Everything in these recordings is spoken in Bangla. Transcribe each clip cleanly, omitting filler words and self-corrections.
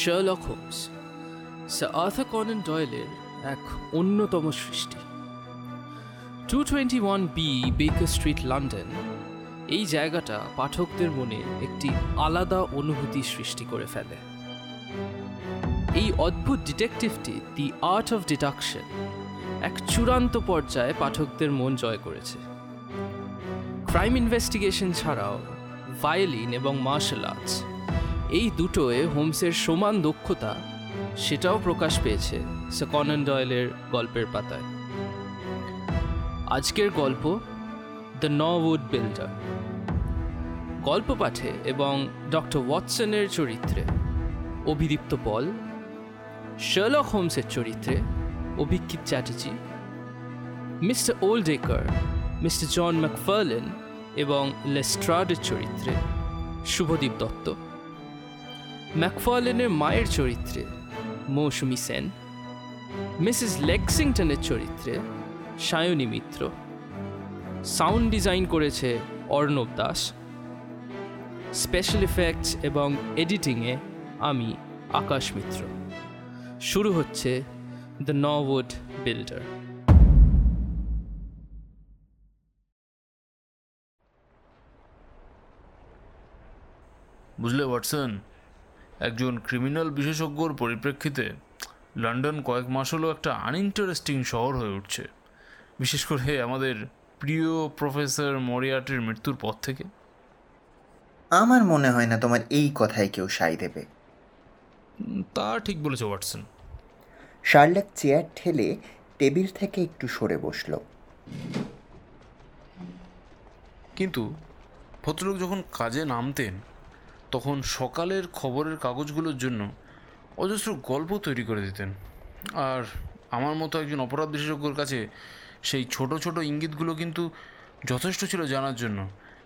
Sherlock Holmes, sir Arthur Conan ডয়েলের এক অন্যতম সৃষ্টি। 221B বেকার স্ট্রিট, লন্ডন। এই জায়গাটা পাঠকদের মনে একটি আলাদা অনুভূতি সৃষ্টি করে ফেলে। এই অদ্ভুত ডিটেকটিভটি দি আর্ট অফ ডিডাকশন এক চূড়ান্ত পর্যায়ে পাঠকদের মন জয় করেছে। ক্রাইম ইনভেস্টিগেশন ছাড়াও ভায়োলিন এবং মার্শাল আর্টস, এই দুটোয় হোমসের সমান দক্ষতা, সেটাও প্রকাশ পেয়েছে স্যার কনন ডয়েলের গল্পের পাতায়। আজকের গল্প দ্য নরউড বিল্ডার। গল্প পাঠে এবং ডক্টর ওয়াটসনের চরিত্রে অভিদীপ্ত পল, শার্লক হোমসের চরিত্রে Abhikshit Chatterjee, mister Oldacre, mister John McFarlane এবং লেস্ট্রাডের চরিত্রে শুভদীপ দত্ত, ম্যাকফার্লেনের মায়ের চরিত্রে মৌসুমি সেন, মিসেস লেক্সিংটনের চরিত্রে সায়নী মিত্র, সাউন্ড ডিজাইন করেছে অর্ণব দাস, স্পেশাল এফেক্টস এবং এডিটিংয়ে আমি আকাশ মিত্র। শুরু হচ্ছে দ্য নরউড বিল্ডার। বুঝলে ওয়াটসন, একজন ক্রিমিনাল বিশেষজ্ঞর পরিপ্রেক্ষিতে লন্ডন কয়েক মাস হলো একটা আনইন্টারেস্টিং শহর হয়ে উঠছে, বিশেষ করে আমাদের প্রিয় প্রফেসর মরিয়ার্টির মৃত্যুর পর থেকে। আমার মনে হয় না তোমার এই কথায় কেউ সায় দেবে। তা ঠিক বলেছো ওয়াটসন। শার্লক চেয়ার ঠেলে টেবিল থেকে একটু সরে বসল। কিন্তু ভদ্রলোক যখন কাজে নামতেন তখন সকালের খবরের কাগজগুলোর জন্য অজস্র গল্প তৈরি করে দিতেন, আর আমার মতো একজন অপরাধ বিশেষজ্ঞর কাছে সেই ছোট ছোট ইঙ্গিতগুলো কিন্তু যথেষ্ট ছিল জানার জন্য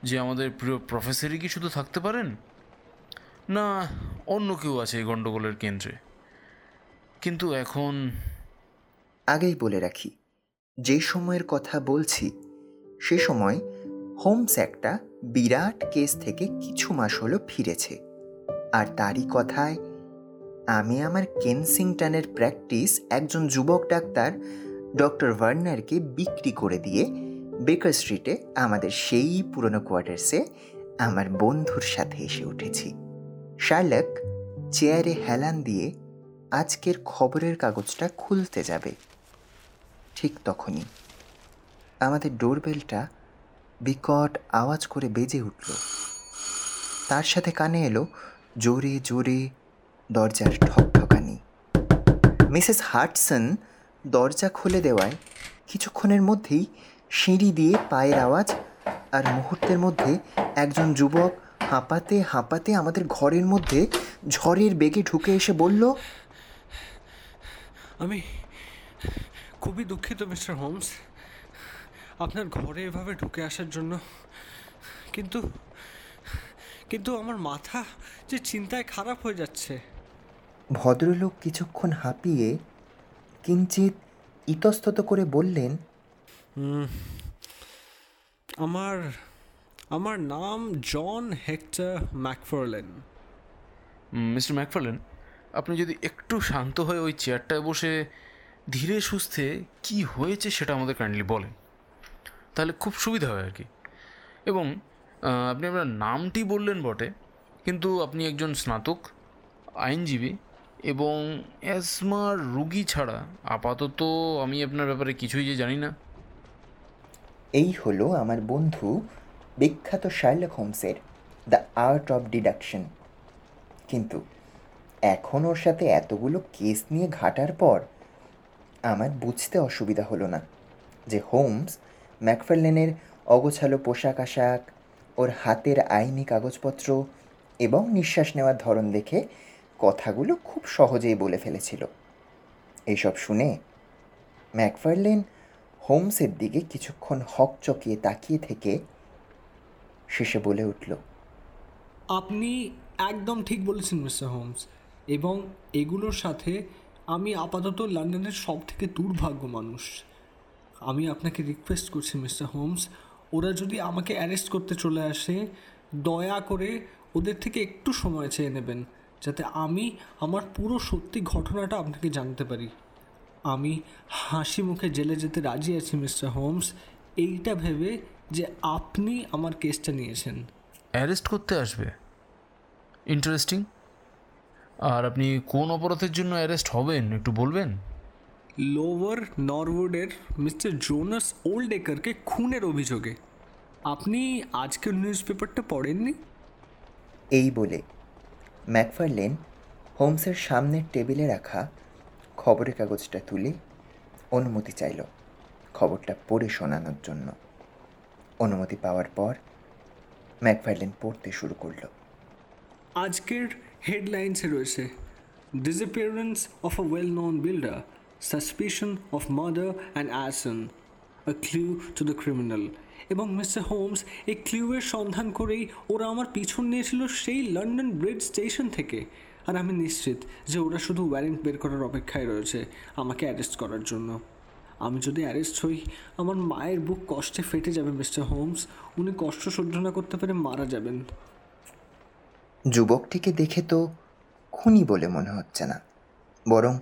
যে আমাদের প্রিয় প্রফেসরই কি শুধু থাকতে পারেন, না অন্য কেউ আছে এই গণ্ডগোলের কেন্দ্রে। কিন্তু এখন আগেই বলে রাখি, যে সময়ের কথা বলছি সে সময় হোমস একটা বিরাট কেস থেকে কিছু মাস হলো ফিরেছে, আর তারই কথায় আমি আমার কেনসিংটনের প্র্যাকটিস একজন যুবক ডাক্তার ডক্টর ওয়ার্নারকে বিক্রি করে দিয়ে বেকার স্ট্রিটে আমাদের সেই পুরনো কোয়ার্টার্সে আমার বন্ধুর সাথে এসে উঠেছি। শার্লক চেয়ারে হেলান দিয়ে আজকের খবরের কাগজটা খুলতে যাবে, ঠিক তখনই আমাদের ডোরবেলটা বিকট আওয়াজ করে বেজে উঠল। তার সাথে কানে এলো জোরে জোরে দরজার ঠকঠকানি। মিসেস হাডসন দরজা খুলে দেওয়ায় কিছুক্ষণের মধ্যেই সিঁড়ি দিয়ে পায়ের আওয়াজ, আর মুহূর্তের মধ্যে একজন যুবক হাঁপাতে হাঁপাতে আমাদের ঘরের মধ্যে ঝড়ের বেগে ঢুকে এসে বলল, আমি খুবই দুঃখিত মিস্টার হোমস আপনার ঘরে এভাবে ঢুকে আসার জন্য, কিন্তু কিন্তু আমার মাথা যে চিন্তায় খারাপ হয়ে যাচ্ছে। ভদ্রলোক কিছুক্ষণ হাঁপিয়ে কিঞ্চিত ইতস্তত করে বললেন, আমার নাম John Hector McFarlane. Mister McFarlane, আপনি যদি একটু শান্ত হয়ে ওই চেয়ারটায় বসে ধীরে সুস্থে কি হয়েছে সেটা আমাদের কাইন্ডলি বলেন, তাহলে খুব সুবিধা হয় আর কি। এবং আপনি আপনার নামটি বললেন বটে, কিন্তু আপনি একজন স্নাতক, আইনজীবী এবং অ্যাজমার রুগী ছাড়া আপাতত আমি আপনার ব্যাপারে কিছুই যে জানি না। এই হলো আমার বন্ধু বিখ্যাত শার্লক হোমসের দ্য আর্ট অফ ডিডাকশন। কিন্তু এখন ওর সাথে এতগুলো কেস নিয়ে ঘাটার পর আমার বুঝতে অসুবিধা হলো না যে হোমস ম্যাকফার্লেনের অগোছালো পোশাক আশাক, ওর হাতের আইনি কাগজপত্র এবং নিঃশ্বাস নেওয়ার ধরন দেখে কথাগুলো খুব সহজেই বলে ফেলেছিল। এইসব শুনে ম্যাকফার্লেন হোমসের দিকে কিছুক্ষণ হকচকিয়ে তাকিয়ে থেকে শেষে বলে উঠল, আপনি একদম ঠিক বলেছেন মিস্টার হোমস, এবং এগুলোর সাথে আমি আপাতত লন্ডনের সবথেকে দুর্ভাগ্য মানুষ। আমি আপনাকে রিকোয়েস্ট করছি মিস্টার হোমস, ওরা যদি আমাকে অ্যারেস্ট করতে চলে আসে দয়া করে ওদের থেকে একটু সময় চেয়ে নেবেন, যাতে আমি আমার পুরো সত্যি ঘটনাটা আপনাকে জানতে পারি। আমি হাসি মুখে জেলে যেতে রাজি আছি মিস্টার হোমস, এইটা ভেবে যে আপনি আমার কেসটা নিয়েছেন। অ্যারেস্ট করতে আসবে? ইন্টারেস্টিং। আর আপনি কোন অপরাধের জন্য অ্যারেস্ট হবেন একটু বলবেন? লোয়ার নরউডের মিস্টার জোনাস ওল্ডেকারকে খুনের অভিযোগে। আপনি আজকের নিউজ পেপারটা পড়েননি? এই বলে ম্যাকফারলেন হোমসের সামনের টেবিলে রাখা খবরের কাগজটা তুলে অনুমতি চাইল খবরটা পড়ে শোনানোর জন্য। অনুমতি পাওয়ার পর ম্যাকফারলেন পড়তে শুরু করল। আজকের হেডলাইন্সে রয়েছে, disappearance of a well known builder, suspicion of murder and assassin, a clue to the criminal. এবং মিস্টার হোমস, এই ক্লিউয়ের সন্ধান করেই ওরা আমার পিছন নিয়েছিল সেই লন্ডন ব্রিজ স্টেশন থেকে, আর আমি নিশ্চিত যে ওরা শুধু ওয়ারেন্ট বের করার অপেক্ষায় রয়েছে আমাকে অ্যারেস্ট করার জন্য। আমি যদি অ্যারেস্ট হই, আমার মায়ের বুক কষ্টে ফেটে যাবে মিস্টার হোমস, উনি কষ্ট সহ্য না করতে পেরে মারা যাবেন। যুবকটিকে দেখে তো খুনি বলে মনে হচ্ছে না, বরং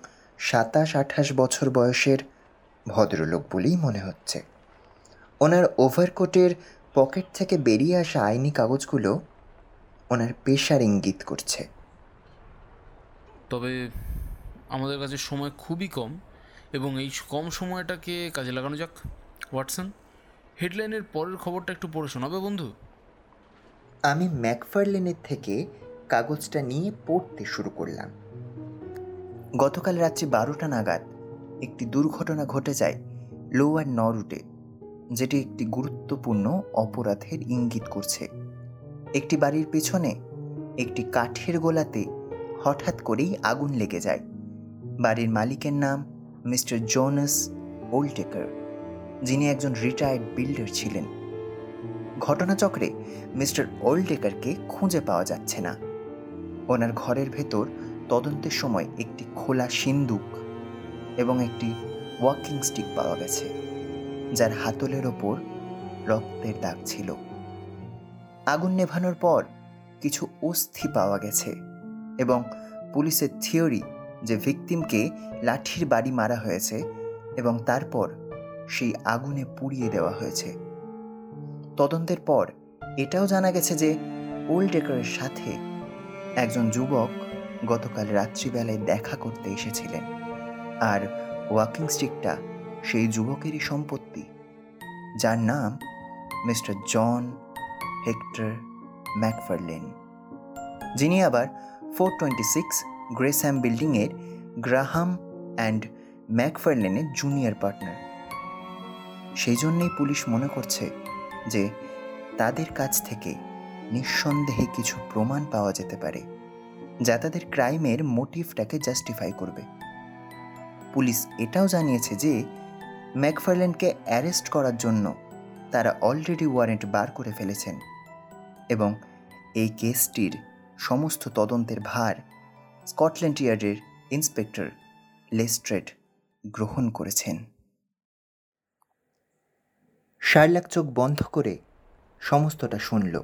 27-28 বছর বয়সের ভদ্রলোক বলেই মনে হচ্ছে। ওনার ওভারকোটের পকেট থেকে বেরিয়ে আসা আইনি কাগজগুলো ওনার পেশার ইঙ্গিত করছে। তবে আমাদের কাছে সময় খুবই কম, এবং এই কম সময়টাকে কাজে লাগানো যাক। ওয়াটসন, হেডলাইনের পরের খবরটা একটু পড়ে শোনাবে বন্ধু? আমি ম্যাকফারলেনের থেকে কাগজটা নিয়ে পড়তে শুরু করলাম। গতকাল রাত্রি 12টা নাগাদ একটি দুর্ঘটনা ঘটে যায় লোয়ার নরউডে, যেটি একটি গুরুত্বপূর্ণ অপরাধের ইঙ্গিত করছে। একটি বাড়ির পেছনে একটি কাঠের গোলাতে হঠাৎ করেই আগুন লেগে যায়। বাড়ির মালিকের নাম মিস্টার জোনাস ওল্ডেকার, যিনি একজন রিটায়ার্ড বিল্ডার ছিলেন। ঘটনাচক্রে মিস্টার ওল্ডেকারকে খুঁজে পাওয়া যাচ্ছে না। ওনার ঘরের ভেতর তদন্তের সময় একটি খোলা সিন্দুক এবং একটি ওয়াকিং স্টিক পাওয়া গেছে, যার হাতলের ওপর রক্তের দাগ ছিল। আগুন নেভানোর পর কিছু অস্থি পাওয়া গেছে, এবং পুলিশের থিওরি যে ভিকটিমকে লাঠির বাড়ি মারা হয়েছে এবং তারপর সেই আগুনে পুড়িয়ে দেওয়া হয়েছে। তদন্তের পর এটাও জানা গেছে যে ওল্ডেকারের সাথে একজন যুবক গতকাল রাত্রিবেলায় দেখা করতে এসেছিলেন, আর ওয়াকিং স্টিকটা সেই যুবকেরই সম্পত্তি, যার নাম মিস্টার জন হেক্টর ম্যাকফারলেন, যিনি আবার 426 গ্রেসহ্যাম বিল্ডিংয়ের গ্রাহাম অ্যান্ড ম্যাকফারলেনের জুনিয়র পার্টনার। সেই জন্যেই পুলিশ মনে করছে যে তাদের কাছ থেকে নিঃসন্দেহে কিছু প্রমাণ পাওয়া যেতে পারে, যা তাদের ক্রাইমের মোটিভটাকে জাস্টিফাই করবে। পুলিশ এটাও জানিয়েছে যে ম্যাকফারলেনকে অ্যারেস্ট করার জন্য তারা অলরেডি ওয়ারেন্ট বার করে ফেলেছেন, এবং এই কেসটির সমস্ত তদন্তের ভার স্কটল্যান্ড ইয়ার্ডের ইন্সপেক্টর লেস্ট্রেড গ্রহণ করেছেন। শার্লক চোখ বন্ধ করে সমস্তটা শুনল।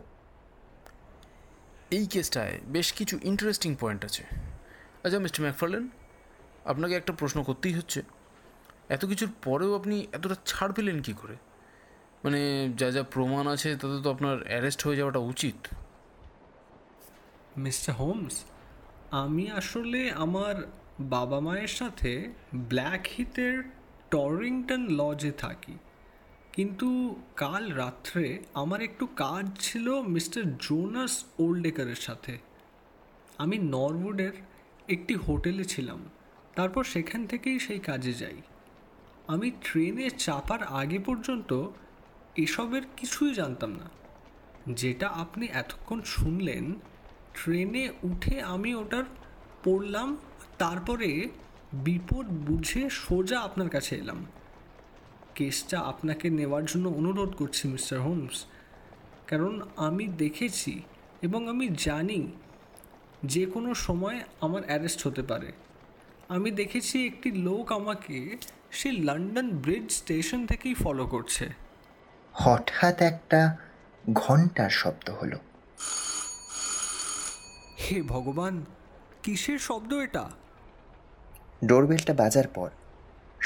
এই কেসটায় বেশ কিছু ইন্টারেস্টিং পয়েন্ট আছে। আচ্ছা মিস্টার ম্যাকফারলেন, আপনাকে একটা প্রশ্ন করতেই হচ্ছে, এত কিছুর পরেও আপনি এতটা ছাড় পেলেন কী করে? মানে যা যা প্রমাণ আছে তাতে তো আপনার অ্যারেস্ট হয়ে যাওয়াটা উচিত। মিস্টার হোমস, আমি আসলে আমার বাবা মায়ের সাথে ব্ল্যাকহিথের টরিংটন লজে থাকি, কিন্তু কাল রাত্রে আমার একটু কাজ ছিল মিস্টার জোনাস ওল্ডেকারের সাথে। আমি নরউডের একটি হোটেলে ছিলাম, তারপর সেখান থেকেই সেই কাজে যাই। আমি ট্রেনে চাপার আগে পর্যন্ত এসবের কিছুই জানতাম না। যেটা আপনি এতক্ষণ শুনলেন, ট্রেনে উঠে আমি ওটার পড়লাম, তারপরে বিপদ বুঝে সোজা আপনার কাছে এলাম। কেসটা আপনাকে নেওয়ার জন্য অনুরোধ করছি মিস্টার হোমস, কারণ আমি দেখেছি এবং আমি জানি যে কোনো সময় আমার অ্যারেস্ট হতে পারে। আমি দেখেছি একটি লোক আমাকে সে লন্ডন ব্রিজ স্টেশন থেকেই ফলো করছে। হঠাৎ একটা ঘন্টার শব্দ হলো। হে ভগবান, কিসের শব্দ এটা? ডোরবেলটা বাজার পর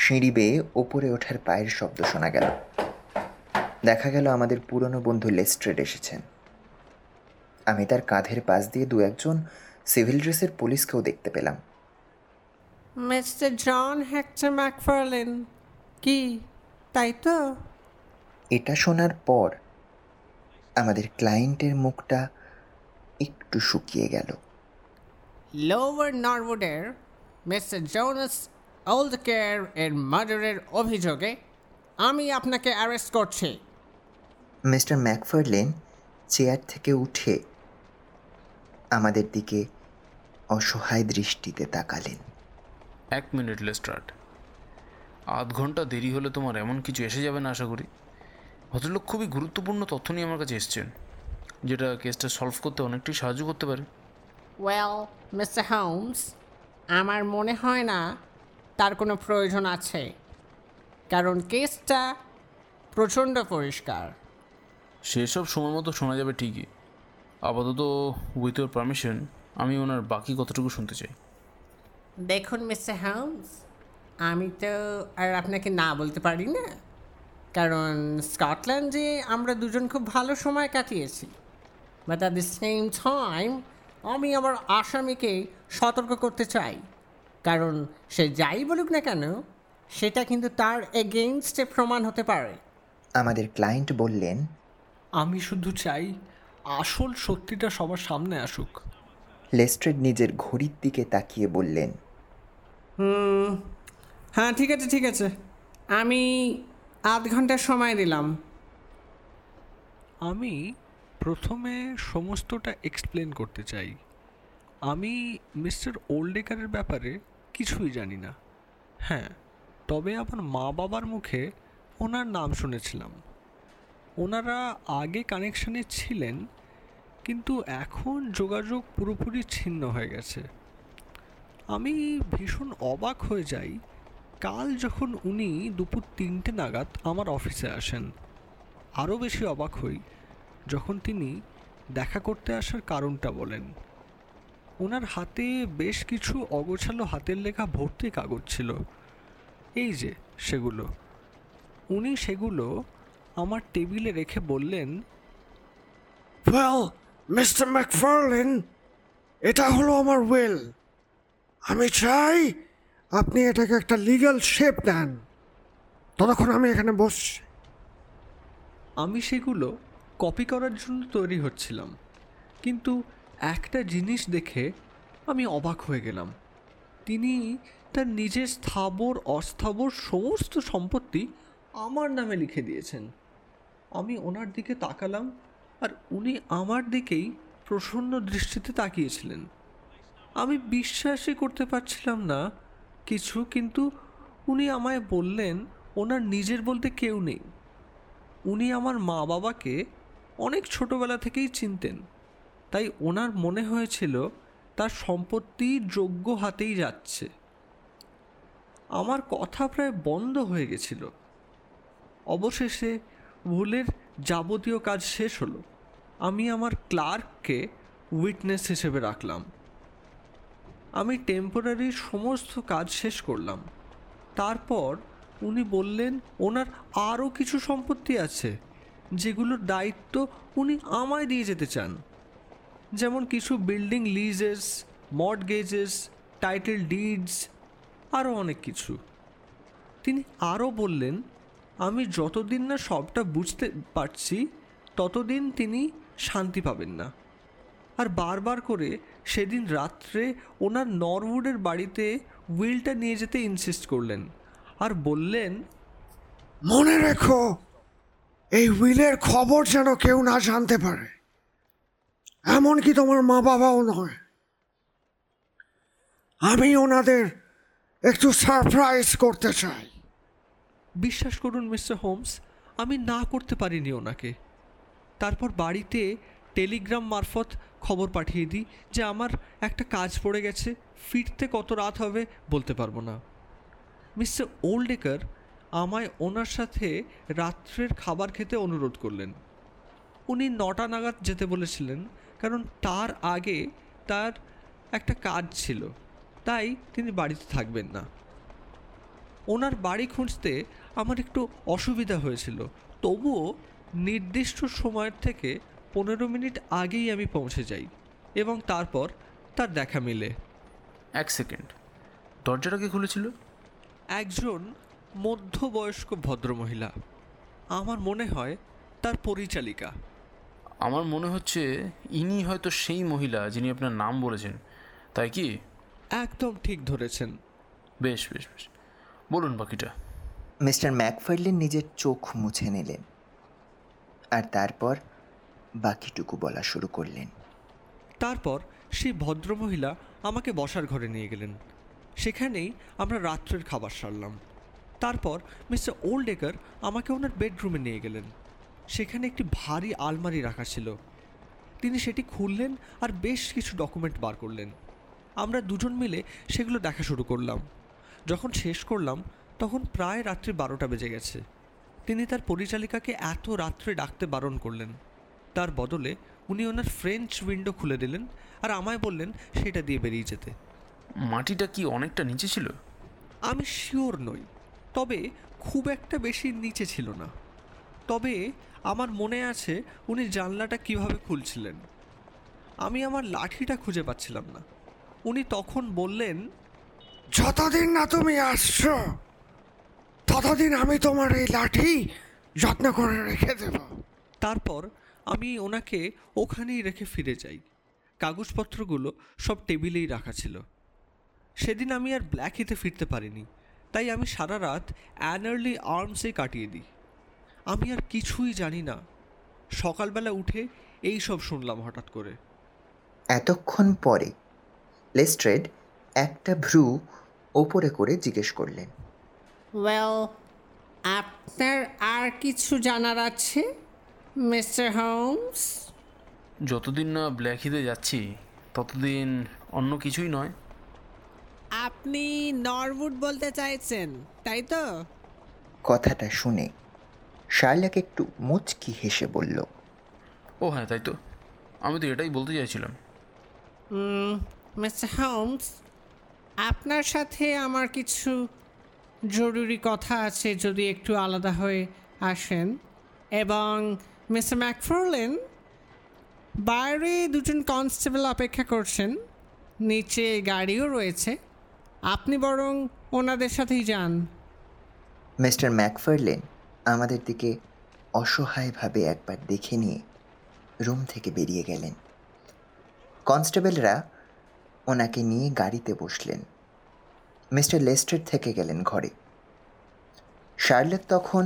সিঁড়ি বেয়ে ওপরে ওঠার পায়ের শব্দ শোনা গেল। দেখা গেল আমাদের পুরনো বন্ধু লেস্ট্রেড এসেছেন। আমি তার কাঁধের পাশ দিয়ে দু একজন সিভিল ড্রেসের পুলিশকেও দেখতে পেলাম। মিস্টার জন হেক্টর ম্যাকফারলেন, কি তাই তো? এটা শোনার পর আমাদের ক্লায়েন্টের মুখটা একটু শুকিয়ে গেল। লোয়ার নরউডের মিস্টার জোনাস ওল্ডকেয়ার এর মার্ডারের অভিযোগে আমি আপনাকে অ্যারেস্ট করছি। মিস্টার ম্যাকফারলেন চেয়ার থেকে উঠে আমাদের দিকে অসহায় দৃষ্টিতে তাকালেন। এক মিনিট লেস্ট্রেড, আধ ঘন্টা দেরি হলে তোমার এমন কিছু এসে যাবে না আশা করি। ভদ্রলোক খুবই গুরুত্বপূর্ণ তথ্য নিয়ে আমার কাছে এসেছেন, যেটা কেসটা সলভ করতে অনেকটাই সাহায্য করতে পারে। ওয়েল মিস্টার হোমস, আমার মনে হয় না তার কোনো প্রয়োজন আছে, কারণ কেসটা প্রচণ্ড পরিষ্কার। সেসব সময় মতো শোনা যাবে ঠিকই। আপাতত উইথ ইওর পারমিশন আমি ওনার বাকি কতটুকু শুনতে চাই। দেখুন মিস্টার হোমস, আমি তো আর আপনাকে না বলতে পারি না, কারণ স্কটল্যান্ডে আমরা দুজন খুব ভালো সময় কাটিয়েছি। But at the same time আমি আমার আসামিকে সতর্ক করতে চাই, কারণ সে যাই বলুক না কেন সেটা কিন্তু তার এগেইনস্টে প্রমাণ হতে পারে। আমাদের ক্লায়েন্ট বললেন, আমি শুধু চাই আসল সত্যিটা সবার সামনে আসুক। লেস্ট্রেড নিজের ঘড়ির দিকে তাকিয়ে বললেন, হ্যাঁ ঠিক আছে, আমি আধ ঘন্টার সময় দিলাম। আমি প্রথমে সমস্তটা এক্সপ্লেন করতে চাই। আমি মিস্টার ওল্ডেকারের ব্যাপারে কিছুই জানি না। হ্যাঁ, তবে আমার মা বাবার মুখে ওনার নাম শুনেছিলাম। ওনারা আগে কানেকশানে ছিলেন, কিন্তু এখন যোগাযোগ পুরোপুরি ছিন্ন হয়ে গেছে। আমি ভীষণ অবাক হয়ে যাই কাল যখন উনি দুপুর 3টে নাগাদ আমার অফিসে আসেন। আরও বেশি অবাক হই যখন তিনি দেখা করতে আসার কারণটা বলেন। ওনার হাতে বেশ কিছু অগোছালো হাতের লেখা ভর্তি কাগজ ছিল। এই যে সেগুলো, উনি সেগুলো আমার টেবিলে রেখে বললেন, ওয়েল মিস্টার ম্যাকফারলেন, এটা হলো আমার উইল। আমি চাই আপনি এটাকে একটা লিগাল শেপ দেন। ততক্ষণ আমি এখানে বসছি। আমি সেগুলো কপি করার জন্য তৈরি হচ্ছিলাম, কিন্তু একটা জিনিস দেখে আমি অবাক হয়ে গেলাম। তিনি তার নিজের স্থাবর অস্থাবর সমস্ত সম্পত্তি আমার নামে লিখে দিয়েছেন। আমি ওনার দিকে তাকালাম, আর উনি আমার দিকেই প্রসন্ন দৃষ্টিতে তাকিয়েছিলেন। আমি বিশ্বাসই করতে পারছিলাম না কিছু, কিন্তু উনি আমায় বললেন ওনার নিজের বলতে কেউ নেই। উনি আমার মা বাবাকে অনেক ছোটোবেলা থেকেই চিনতেন, তাই ওনার মনে হয়েছিল তার সম্পত্তি যোগ্য হাতেই যাচ্ছে। আমার কথা প্রায় বন্ধ হয়ে গেছিল। অবশেষে ভুলের যাবতীয় কাজ শেষ হলো। আমি আমার ক্লার্ককে উইটনেস হিসেবে রাখলাম। আমি টেম্পোরারি সমস্ত কাজ শেষ করলাম। তারপর উনি বললেন ওনার আরও কিছু সম্পত্তি আছে যেগুলোর দায়িত্ব উনি আমায় দিয়ে যেতে চান, যেমন কিছু building leases, mortgages, title deeds, আরও অনেক কিছু। তিনি আরও বললেন আমি যতদিন না সবটা বুঝতে পারছি ততদিন তিনি শান্তি পাবেন না। আর বারবার করে সেদিন রাত্রে ওনার নরউডের বাড়িতে উইলটা নিয়ে যেতে ইনসিস্ট করলেন, আর বললেন মনে রেখো এই উইলের খবর যেন কেউ না জানতে পারে, এমনকি তোমার মা বাবাও নয়। আমি ওনাদের একটু সারপ্রাইজ করতে চাই। বিশ্বাস করুন মিস্টার হোমস, আমি না করতে পারিনি ওনাকে। তারপর বাড়িতে টেলিগ্রাম মারফত খবর পাঠিয়ে দিই যে আমার একটা কাজ পড়ে গেছে, ফিরতে কত রাত হবে বলতে পারবো না। মিস্টার ওল্ডেকার আমায় ওনার সাথে রাত্রের খাবার খেতে অনুরোধ করলেন। উনি 9টা নাগাদ যেতে বলেছিলেন, কারণ তার আগে তার একটা কাজ ছিল, তাই তিনি বাড়িতে থাকবেন না। ওনার বাড়ি খুঁজতে আমার একটু অসুবিধা হয়েছিল, তবুও নির্দিষ্ট সময়ের থেকে 15 মিনিট আগেই আমি পৌঁছে যাই এবং তারপর তার দেখা মিলে। এক সেকেন্ড, দরজাটা কে খুলেছিল? একজন মধ্যবয়স্ক ভদ্রমহিলা, আমার মনে হয় তার পরিচারিকা। আমার মনে হচ্ছে ইনি হয়তো সেই মহিলা যিনি আপনার নাম বলেছেন, তাই কি? একদম ঠিক ধরেছেন। বেশ বেশ বেশ, বলুন বাকিটা। মিস্টার ম্যাকফার্লেন নিজের চোখ মুছে নিলেন আর তারপর বাকিটুকু বলা শুরু করলেন। তারপর সেই ভদ্রমহিলা আমাকে বসার ঘরে নিয়ে গেলেন, সেখানেই আমরা রাত্রের খাবার সারলাম। তারপর মিস্টার ওল্ডেকার আমাকে ওনার বেডরুমে নিয়ে গেলেন। সেখানে একটি ভারী আলমারি রাখা ছিল, তিনি সেটি খুললেন আর বেশ কিছু ডকুমেন্ট বার করলেন। আমরা দুজন মিলে সেগুলো দেখা শুরু করলাম। যখন শেষ করলাম তখন প্রায় রাত্রি 12টা বেজে গেছে। তিনি তার পরিচারিকাকে এত রাত্রে ডাকতে বারণ করলেন, তার বদলে উনি ওনার ফ্রেঞ্চ উইন্ডো খুলে দিলেন আর আমায় বললেন সেটা দিয়ে বেরিয়ে যেতে। মাটিটা কি অনেকটা নিচে ছিল? আমি শিওর নই, তবে খুব একটা বেশি নিচে ছিল না। তবে আমার মনে আছে উনি জানলাটা কিভাবে খুলছিলেন। আমি আমার লাঠিটা খুঁজে পাচ্ছিলাম না। উনি তখন বললেন, যতদিন না তুমি আসছো ততদিন আমি তোমার এই লাঠি যত্ন করে রেখে দেব। তারপর আমি ওনাকে ওখানেই রেখে ফিরে যাই। কাগজপত্রগুলো সব টেবিলেই রাখা ছিল। সেদিন আমি আর ব্ল্যাকহিতে ফিরতে পারিনি, তাই আমি সারা রাত অ্যানার্লি আর্মসে কাটিয়ে দিই। আমি আর কিছুই জানি না। সকালবেলা উঠে এই সব শুনলাম হঠাৎ করে। এতক্ষণ পরে লেস্ট্রেড একটা ভ্রু ওপরে করে জিজ্ঞেস করলেন, ওয়েল, আপনার আর কিছু জানার আছে মিস্টার হোমস? যতদিন না ব্ল্যাকহিতে যাচ্ছি ততদিন অন্য কিছুই নয়। আপনি নরউড বলতে চাইছেন, তাই তো? কথাটা শুনে শার্লক একটু মুচকি হেসে বলল, ও হ্যাঁ তাই তো, আমি তো এটাই বলতে চাইছিলাম। মিস্টার হোমস, আপনার সাথে আমার কিছু জরুরি কথা আছে, যদি একটু আলাদা হয়ে আসেন। এবং মিস্টার ম্যাকফার্লেন, বাইরে দুজন কনস্টেবল অপেক্ষা করছেন, নিচে গাড়িও রয়েছে, আপনি বরং ওনাদের সাথেই যান। মিস্টার ম্যাকফার্লেন আমাদের দিকে অসহায়ভাবে একবার দেখে নিয়ে রুম থেকে বেরিয়ে গেলেন। কনস্টেবলরা ওনাকে নিয়ে গাড়িতে বসলেন। মিস্টার লেস্ট্রেড থেকে গেলেন ঘরে। শার্লক তখন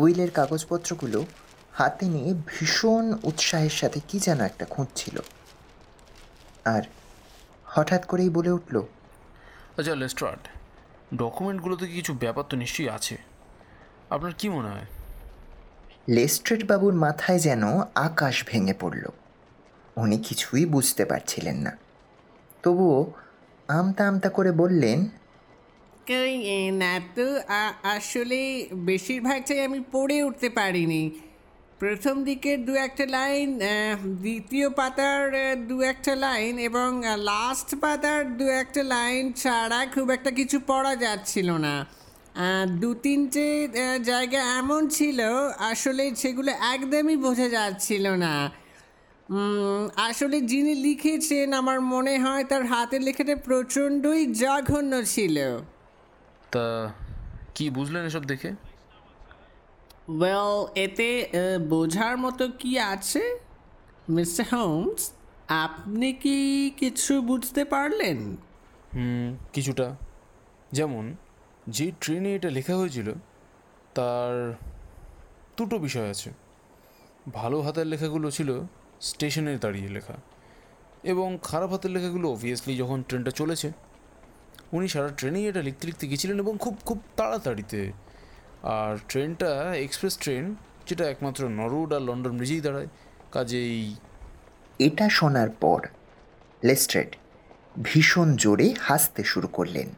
উইলের কাগজপত্রগুলো হাতে নিয়ে ভীষণ উৎসাহের সাথে কী যেন একটা খুঁজছিল আর হঠাৎ করেই বলে উঠল, আচ্ছা লেস্ট্রেড, ডকুমেন্টগুলোতে কিছু ব্যাপার তো নিশ্চয়ই আছে, আপনার কি মনে হয়? লেস্ট্রেড বাবুর মাথায় যেন আকাশ ভেঙে পড়ল। উনি কিছুই বুঝতে পারছিলেন না, তবুও আমতা আমতা করে বললেন, কই না তো, আসলে বেশিরভাগটাই আমি পড়ে উঠতে পারিনি। প্রথম দিকের দু একটা লাইন, দ্বিতীয় পাতার দু একটা লাইন এবং লাস্ট পাতার দু একটা লাইন ছাড়া খুব একটা কিছু পড়া যাচ্ছিল না। দু তিনটে জায়গা এমন ছিল আসলে সেগুলো একদমই বোঝা যাচ্ছিল না। আসলে যিনি লিখেছেন আমার মনে হয় তার হাতের লেখাটা প্রচণ্ডই জঘন্য ছিল। তা কি বুঝলেন এসব দেখে? ওয়েল, এতে বোঝার মতো কি আছে মিস্টার হোমস? আপনি কি কিছু বুঝতে পারলেন? কিছুটা। যেমন যে ট্রেনে এটা লেখা হয়েছিল তার দুটো বিষয় আছে। ভালো হাতের লেখাগুলো ছিল স্টেশনে দাঁড়িয়ে লেখা, এবং খারাপ হাতের লেখাগুলো অবভিয়াসলি যখন ট্রেনটা চলেছে। উনি সারা ট্রেনেই এটা লিখতে লিখতে গিয়েছিলেন এবং খুব খুব তাড়াতাড়িতে। আর ট্রেনটা এক্সপ্রেস ট্রেন, যেটা একমাত্র নরউড আর লন্ডন ব্রিজেই দাঁড়ায়, কাজেই। এটা শোনার পর লেস্ট্রেড ভীষণ জোরে হাসতে শুরু করলেন।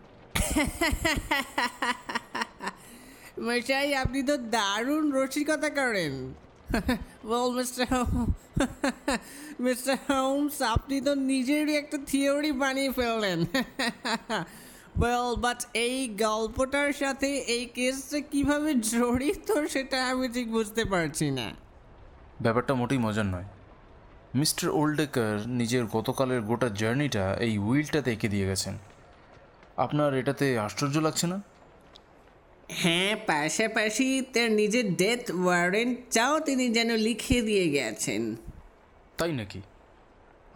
মশাই, আপনি তো দারুণ রসিকতা করেন। Well, Mr. Holmes, Mr. Holmes, আপনি তো নিজেরই একটা থিওরি বানিয়ে ফেললেন। Well, but এই গল্পটার সাথে এই কেসটা কিভাবে জড়িত সেটা আমি ঠিক বুঝতে পারছি না। ব্যাপারটা মোটেই মজার নয়। মিস্টার ওল্ডেকার নিজের গতকালের গোটা জার্নিটা এই উইলটাতে এঁকে দিয়ে গেছেন। আপনার এটাতে আশ্চর্য লাগছে না? হ্যাঁ, পাশাপাশি তার নিজের ডেথ ওয়ারেন্টটাও তিনি যেন লিখে দিয়ে গেছেন। তাই নাকি?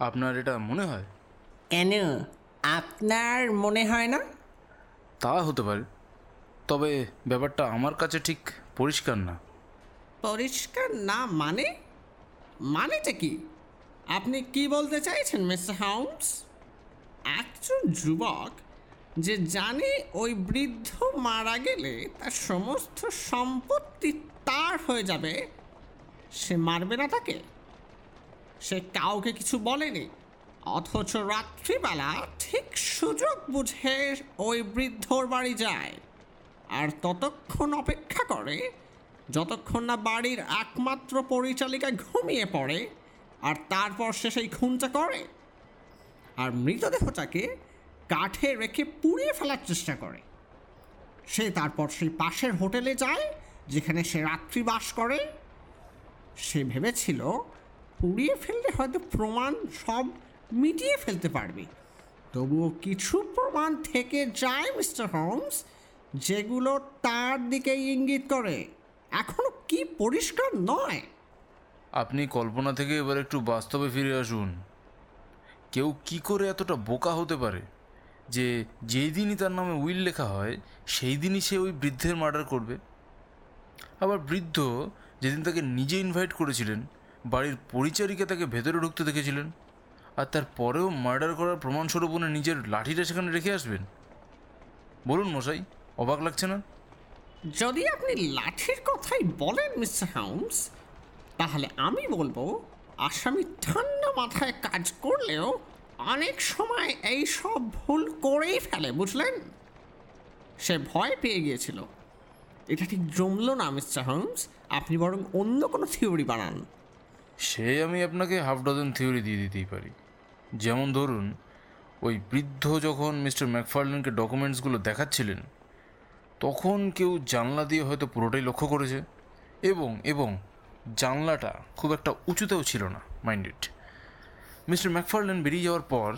আপনার এটা মনে হয়? কেন, আপনার মনে হয় না? তা হতে পারে, তবে ব্যাপারটা আমার কাছে ঠিক পরিষ্কার না। পরিষ্কার না মানে? মানেটা কি? আপনি কি বলতে চাইছেন মিস্টার হাউন্স? একজন যুবক যে জানে ওই বৃদ্ধ মারা গেলে তার সমস্ত সম্পত্তি তার হয়ে যাবে, সে মারবে না তাকে? সে কাউকে কিছু বলেনি, অথচ রাত্রিবেলা ঠিক সুযোগ বুঝে ওই বৃদ্ধর বাড়ি যায় আর ততক্ষণ অপেক্ষা করে যতক্ষণ না বাড়ির একমাত্র পরিচালিকা ঘুমিয়ে পড়ে, আর তারপর সে সেই খুনটা করে আর মৃতদেহটাকে কাঠে রেখে পুড়িয়ে ফেলার চেষ্টা করে। সে তারপর সেই পাশের হোটেলে যায় যেখানে সে রাত্রি বাস করে। সে ভেবেছিল পুড়িয়ে ফেললে হয়তো প্রমাণ সব মিটিয়ে ফেলতে পারবে, তবুও কিছু প্রমাণ থেকে যায় মিস্টার হোমস, যেগুলো তার দিকে ইঙ্গিত করে। এখনো কি পরিষ্কার নয়? আপনি কল্পনা থেকে এবার একটু বাস্তবে ফিরে আসুন। কেউ কি করে এতটা বোকা হতে পারে যে যেই দিনই তার নামে উইল লেখা হয় সেই দিনই সে ওই বৃদ্ধের মার্ডার করবে? আবার বৃদ্ধ যেদিন তাকে নিজে ইনভাইট করেছিলেন, বাড়ির পরিচারিকা তাকে ভেতরে ঢুকতে দেখেছিলেন, আর তারপরেও মার্ডার করার প্রমাণস্বরূপ উনি নিজের লাঠিটা সেখানে রেখে আসবেন। বলুন মশাই, অবাক লাগছে না? যদি আপনি লাঠির কথাই বলেন মিস্টার হাউন্স, তাহলে আমি বলবো আসামি ঠান্ডা মাথায় কাজ করলেও অনেক সময় এই সব ভুল করেই ফেলে, বুঝলেন? সে ভয় পেয়ে গিয়েছিল। এটা ঠিক জমল না মিস্টার হোমস, আপনি বরং অন্য কোনো থিওরি বানান। সে আমি আপনাকে হাফ ডজন থিওরি দিয়ে দিতেই পারি। যেমন ধরুন, ওই বৃদ্ধ যখন মিস্টার ম্যাকফার্লেনকে ডকুমেন্টসগুলো দেখাচ্ছিলেন, তখন কেউ জানলা দিয়ে হয়তো পুরোটাই লক্ষ্য করেছে, এবং জানলাটা খুব একটা উঁচুতেও ছিল না, মাইন্ডেড। মিস্টার ম্যাকফার্লেন বেরিয়ে যাওয়ার পর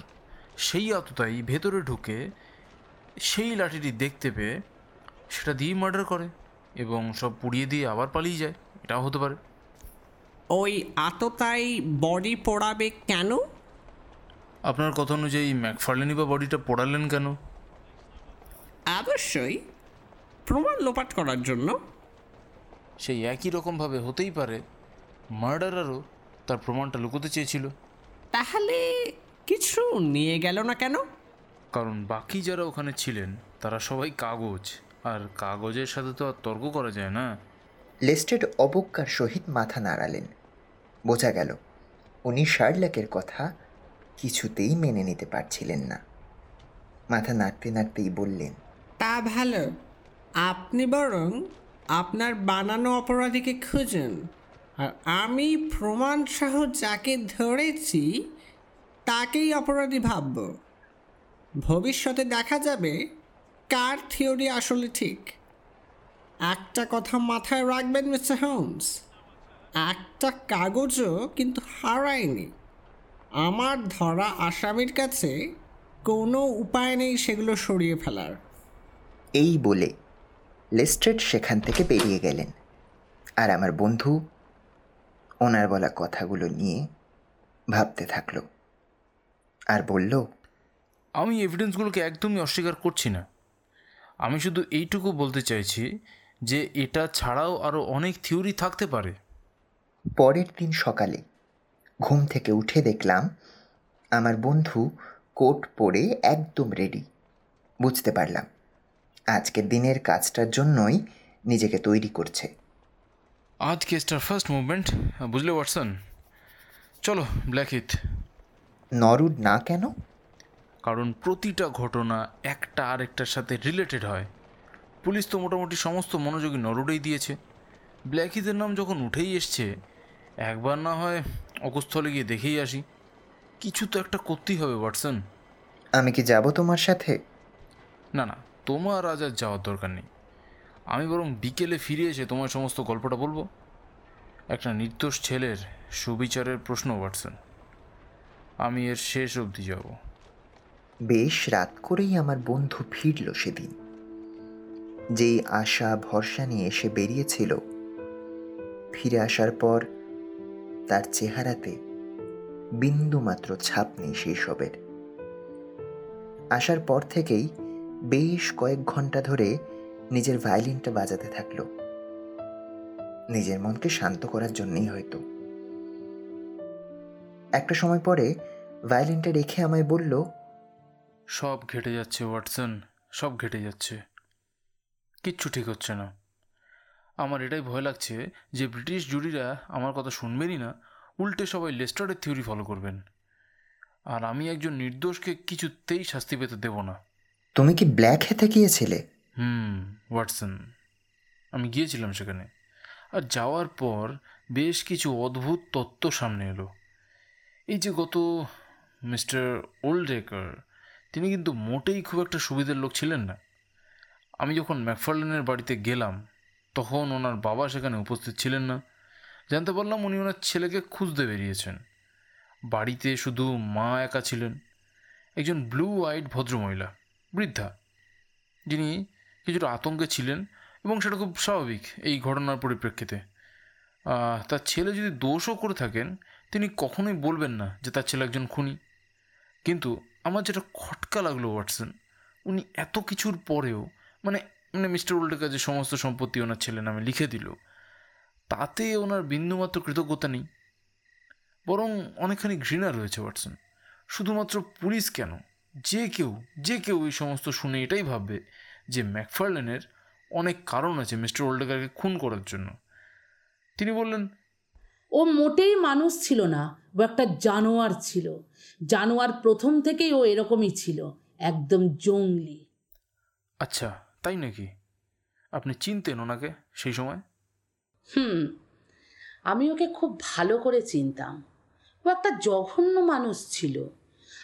সেই আততাই ভেতরে ঢুকে সেই লাঠিটি দেখতে পেয়ে সেটা দিয়ে মার্ডার করে এবং সব পুড়িয়ে দিয়ে আবার পালিয়ে যায়। এটাও হতে পারে। ওই আততাই বডি পোড়াবে কেন? আপনার কথা অনুযায়ী ম্যাকফার্লেনই বা বডিটা পোড়ালেন কেন? অবশ্যই প্রমাণ লোপাট করার জন্য। সেই একই রকমভাবে হতেই পারে মার্ডারারও তার প্রমাণটা লুকোতে চেয়েছিল। তাহলে কিছু নিয়ে গেল না কেন? কারণ বাকি যারা ওখানে ছিলেন তারা সবাই কাগজ, আর কাগজের সাথে তো আর তর্ক করা যায় না। লেস্ট্রেড অবজ্ঞার সহিত মাথা নাড়ালেন। বোঝা গেল উনি শার্লকের কথা কিছুতেই মেনে নিতে পারছিলেন না। মাথা নাড়তে নাড়তেই বললেন, তা ভালো, আপনি বরং আপনার বানানো অপরাধীকে খুঁজুন, আর আমি প্রমাণ সহ যাকে ধরেছি তাকেই অপরাধী ভাবব। ভবিষ্যতে দেখা যাবে কার থিওরি আসলে ঠিক। একটা কথা মাথায় রাখবেন মিস্টার হোমস, একটা কাগজও কিন্তু হারায়নি। আমার ধরা আসামির কাছে কোনো উপায় নেই সেগুলো সরিয়ে ফেলার। এই বলে লেস্ট্রেড সেখান থেকে বেরিয়ে গেলেন, আর আমার বন্ধু ওনার বলা কথাগুলো নিয়ে ভাবতে থাকলো আর বলল, আমি এভিডেন্সগুলোকে একদমই অস্বীকার করছি না। আমি শুধু এইটুকু বলতে চাইছি যে এটা ছাড়াও আরও অনেক থিওরি থাকতে পারে। পরের দিন সকালে ঘুম থেকে উঠে দেখলাম আমার বন্ধু কোট পরে একদম রেডি। বুঝতে পারলাম আজকের দিনের কাজটার জন্যই নিজেকে তৈরি করছে। আজ কেসটার ফার্স্ট মুভমেন্ট, বুঝলে ওয়াটসন? চলো ব্ল্যাকহিথ। নরউড না কেন? কারণ প্রতিটা ঘটনা একটা আরেকটার সাথে রিলেটেড হয়। পুলিশ তো মোটামুটি সমস্ত মনোযোগী নরউডেই দিয়েছে। ব্ল্যাকহিথের নাম যখন উঠেই এসছে, একবার না হয় অকুস্থলে গিয়ে দেখেই আসি, কিছু তো একটা করতেই হবে। ওয়াটসন, আমি কি যাব তোমার সাথে? না না, তোমার আজ আর যাওয়ার দরকার নেই। আমি বরং বিকেলে ফিরে এসে তোমার সমস্ত গল্পটা বলবো। একটা নির্দোষ ছেলের সুবিচারের প্রশ্ন ওয়াটসন, আমি এর শেষ অবধি যাব। বেশ রাত করেই আমার বন্ধু ফিরল সেদিন। যেই আশা ভরসা নিয়ে এসে বেরিয়েছিল, ফিরে আসার পর তার চেহারাতে বিন্দুমাত্র ছাপ নেই সেসবের। আসার পর থেকেই বেশ কয়েক ঘন্টা ধরে নিজের ভায়োলিনটা বাজাতে থাকলো, নিজের মনকে শান্ত করার জন্যই হয়তো। একটা সময় পরে ভায়োলিনটা রেখে আমায় বলল, সব ঘেটে যাচ্ছে ওয়াটসন, সব ঘেটে যাচ্ছে, কিচ্ছু ঠিক হচ্ছে না। আমার এটাই ভয় লাগছে যে ব্রিটিশ জুরিরা আমার কথা শুনবেনই না, উল্টে সবাই লেস্ট্রাডের থিওরি ফলো করবেন, আর আমি একজন নির্দোষকে কিছুতেই শাস্তি পেতে দেব না। তুমি কি ব্ল্যাক হেতে গিয়েছিলে? ওয়াটসন, আমি গিয়েছিলাম সেখানে, আর যাওয়ার পর বেশ কিছু অদ্ভুত তত্ত্ব সামনে এলো। এই যে গত মিস্টার ওল্ডেকার, তিনি কিন্তু মোটেই খুব একটা সুবিধার লোক ছিলেন না। আমি যখন ম্যাকফার্লেনের বাড়িতে গেলাম, তখন ওনার বাবা সেখানে উপস্থিত ছিলেন না। জানতে পারলাম উনি ওনার ছেলেকে খুঁজতে বেরিয়েছেন। বাড়িতে শুধু মা একা ছিলেন, একজন ব্লু আইড ভদ্রমহিলা, বৃদ্ধা, যিনি কিছুটা আতঙ্কে ছিলেন, এবং সেটা খুব স্বাভাবিক এই ঘটনার পরিপ্রেক্ষিতে। তার ছেলে যদি দোষও করে থাকেন, তিনি কখনোই বলবেন না যে তার ছেলে একজন খুনি। কিন্তু আমার যেটা খটকা লাগলো ওয়াটসন, উনি এত কিছুর পরেও মানে মানে মিস্টার ওল্ডের কাছে সমস্ত সম্পত্তি ওনার ছেলে নামে লিখে দিল, তাতে ওনার বিন্দুমাত্র কৃতজ্ঞতা নেই, বরং অনেকখানি ঘৃণা রয়েছে ওয়াটসন। শুধুমাত্র পুলিশ কেন, যে কেউ এই সমস্ত শুনে এটাই ভাববে যে ম্যাকফার্লেনের অনেক কারণ আছে মিস্টার ওল্ডেকারকে খুন করার জন্য। তিনি বললেন, ও মোটেই মানুষ ছিল না, ও একটা জানোয়ার ছিল। জানোয়ার প্রথম থেকেই ও এরকমই ছিল, একদম জঙ্গলি। আচ্ছা, তাই নাকি? আপনি চিনতেন ওনাকে সেই সময়? আমি ওকে খুব ভালো করে চিনতাম। ও একটা জঘন্য মানুষ ছিল,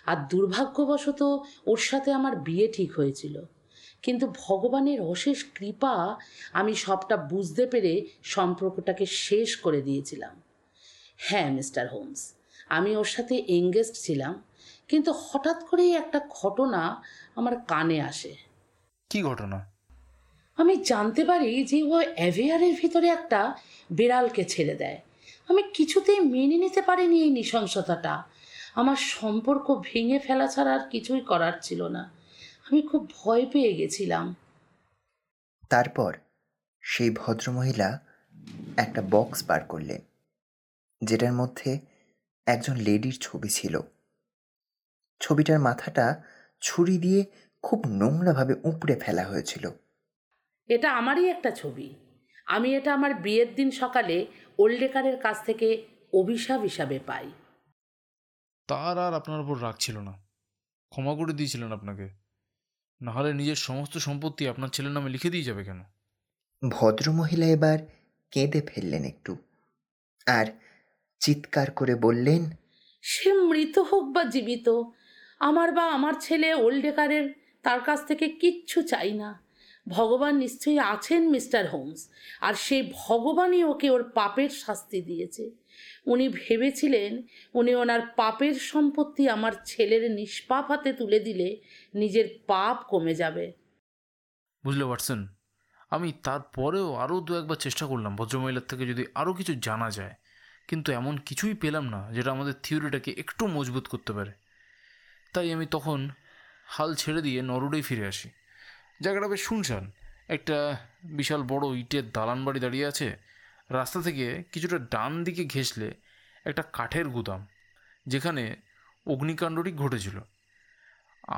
আর দুর্ভাগ্যবশত ওর সাথে আমার বিয়ে ঠিক হয়েছিল। কিন্তু ভগবানের অশেষ কৃপা, আমি সবটা বুঝতে পেরে সম্পর্কটাকে শেষ করে দিয়েছিলাম। হ্যাঁ মিস্টার হোমস, আমি ওর সাথে এঙ্গেজড ছিলাম, কিন্তু হঠাৎ করেই একটা ঘটনা আমার কানে আসে। কি ঘটনা? আমি জানতে পারি যে ও অ্যাভিয়ারের ভিতরে একটা বিড়ালকে ছেড়ে দেয়। আমি কিছুতেই মেনে নিতে পারিনি এই নৃশংসতাটা। আমার সম্পর্ক ভেঙে ফেলা ছাড়া আর কিছুই করার ছিল না। আমি খুব ভয় পেয়ে গেছিলাম। তারপর সেই ভদ্রমহিলা একটা বক্স বার করলেন, যেটার মধ্যে একজন লেডির ছবি ছিল। ছবিটার মাথাটা ছুরি দিয়ে খুব নোংরাভাবে উপড়ে ফেলা হয়েছিল। এটা আমারই একটা ছবি। আমি এটা আমার বিয়ের দিন সকালে ওল্ডেকারের কাছ থেকে অভিশাপ হিসাবে পাই। তার আর আপনার উপর রাগ ছিল না, ক্ষমা করে দিয়েছিলেন আপনাকে। নাহলে নিজের সমস্ত সম্পত্তি আপনার ছেলের নামে লিখে দিয়ে যাবে কেন? ভদ্রমহিলা এবার কেঁদে ফেললেন একটু, আর চিৎকার করে বললেন, সে মৃত হোক বা জীবিত, আমার বা আমার ছেলে ওল্ডেকারের তার কাছ থেকে কিচ্ছু চাই না। ভগবান নিশ্চয়ই আছেন মিস্টার হোমস, আর সেই ভগবানই ওকে ওর পাপের শাস্তি দিয়েছে। উনি ভেবেছিলেন উনি ওনার পাপের সম্পত্তি আমার ছেলের নিষ্পাপ হাতে তুলে দিলে নিজের পাপ কমে যাবে। বুঝলে ওয়াটসন, আমি তারপরেও আরও দু একবার চেষ্টা করলাম ভদ্রমহিলার থেকে যদি আরও কিছু জানা যায়, কিন্তু এমন কিছুই পেলাম না যেটা আমাদের থিওরিটাকে একটু মজবুত করতে পারে। তাই আমি তখন হাল ছেড়ে দিয়ে নরোডেই ফিরে আসি। জায়গাটা বেশ শুনশান, একটা বিশাল বড় ইটের দালান বাড়ি দাঁড়িয়ে আছে। রাস্তা থেকে কিছুটা ডান দিকে ঘেঁষলে একটা কাঠের গুদাম, যেখানে অগ্নিকাণ্ডটি ঘটেছিল।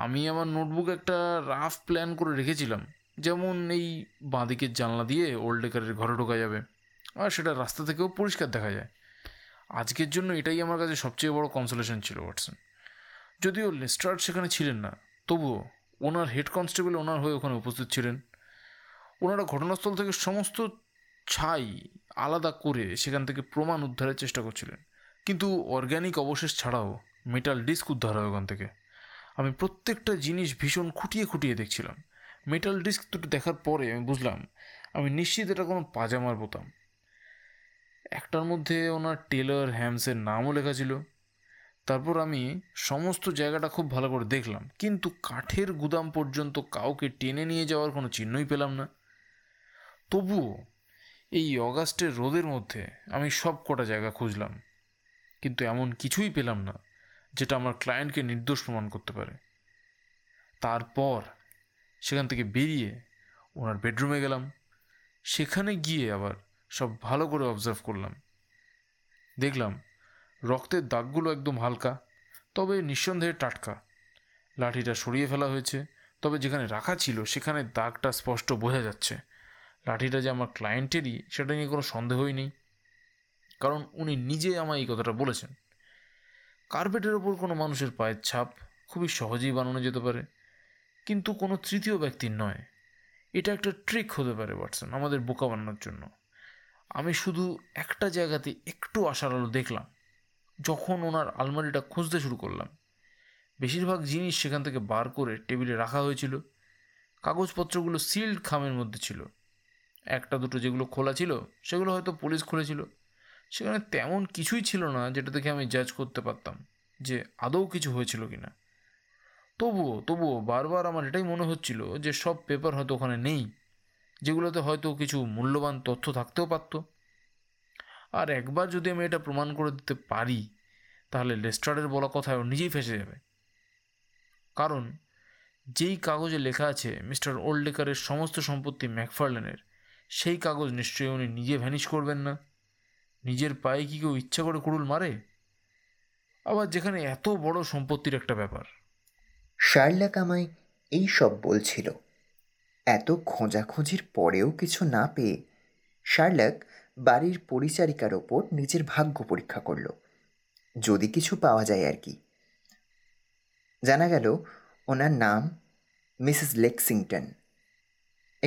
আমি আমার নোটবুক একটা রাফ প্ল্যান করে রেখেছিলাম, যেমন এই বাঁদিকের জানলা দিয়ে ওল্ডেকারের ঘরে ঢোকা যাবে, আর সেটা রাস্তা থেকেও পরিষ্কার দেখা যায়। আজকের জন্য এটাই আমার কাছে সবচেয়ে বড় কনসোলেশন ছিল ওয়াটসন। যদিও লেস্ট্রাড সেখানে ছিলেন না, তবুও ওনার হেড কনস্টেবল ওনার হয়ে ওখানে উপস্থিত ছিলেন। ওনারা ঘটনাস্থল থেকে সমস্ত ছাই আলাদা করে সেখান থেকে প্রমাণ উদ্ধারের চেষ্টা করছিলেন, কিন্তু অর্গ্যানিক অবশেষ ছাড়াও মেটাল ডিস্ক উদ্ধার হয় ওখান থেকে। আমি প্রত্যেকটা জিনিস ভীষণ খুঁটিয়ে খুঁটিয়ে দেখছিলাম। মেটাল ডিস্ক দুটো দেখার পরে আমি বুঝলাম আমি নিশ্চিত এটা কোনো পাজামার বোতাম। একটার মধ্যে ওনার টেলর হ্যামসের নামও লেখা ছিল। তারপর আমি সমস্ত জায়গাটা খুব ভালো করে দেখলাম, কিন্তু কাঠের গুদাম পর্যন্ত কাউকে টেনে নিয়ে যাওয়ার কোনো চিহ্নই পেলাম না। তবুও এই অগাস্টের রোদের মধ্যে আমি সব কটা জায়গা খুঁজলাম, কিন্তু এমন কিছুই পেলাম না যেটা আমার ক্লায়েন্টকে নির্দোষ প্রমাণ করতে পারে। তারপর সেখান থেকে বেরিয়ে ওনার বেডরুমে গেলাম। সেখানে গিয়ে আবার সব ভালো করে অবজার্ভ করলাম। দেখলাম রক্তের দাগগুলো একদম হালকা, তবে নিঃসন্দেহে টাটকা। লাঠিটা সরিয়ে ফেলা হয়েছে, তবে যেখানে রাখা ছিল সেখানে দাগটা স্পষ্ট বোঝা যাচ্ছে। লাঠিটা যে আমার ক্লায়েন্টেরই সেটা নিয়ে কোনো সন্দেহই নেই, কারণ উনি নিজে আমায় এই কথাটা বলেছেন। কার্পেটের ওপর কোনো মানুষের পায়ের ছাপ খুবই সহজেই বানানো যেতে পারে, কিন্তু কোনো তৃতীয় ব্যক্তির নয়। এটা একটা ট্রিক হতে পারে ওয়াটসন, আমাদের বোকা বানানোর জন্য। আমি শুধু একটা জায়গাতে একটু আশার আলো দেখলাম যখন ওনার আলমারিটা খুঁজতে শুরু করলাম। বেশিরভাগ জিনিস সেখান থেকে বার করে টেবিলে রাখা হয়েছিল। কাগজপত্রগুলো সিল্ড খামের মধ্যে ছিল। একটা দুটো যেগুলো খোলা ছিল সেগুলো হয়তো পুলিশ খুলেছিল। সেখানে তেমন কিছুই ছিল না যেটা থেকে আমি জাজ করতে পারতাম যে আদৌ কিছু হয়েছিল কিনা। তবুও বারবার আমার এটাই মনে হচ্ছিল যে সব পেপার হয়তো ওখানে নেই, যেগুলোতে হয়তো কিছু মূল্যবান তথ্য থাকতেও পারত। আর একবার যদি আমি এটা প্রমাণ করে দিতে পারি তাহলে লেস্ট্রাডের বলা কথায় ও নিজেই ফেঁসে যাবে, কারণ যেই কাগজে লেখা আছে মিস্টার ওল্ডেকারের সমস্ত সম্পত্তি ম্যাকফার্লেনের, সেই কাগজ নিশ্চয়ই উনি নিজে ভ্যানিশ করবেন না। নিজের পায়ে কি কেউ ইচ্ছা করে কুড়ুল মারে? আবার যেখানে এত বড় সম্পত্তির একটা ব্যাপার। শার্লক আমায় এই সব বলছিল। এত খোঁজাখুঁজির পরেও কিছু না পেয়ে শার্লক বাড়ির পরিচারিকার ওপর নিজের ভাগ্য পরীক্ষা করল, যদি কিছু পাওয়া যায় আর কি। জানা গেল ওনার নাম মিসেস লেক্সিংটন,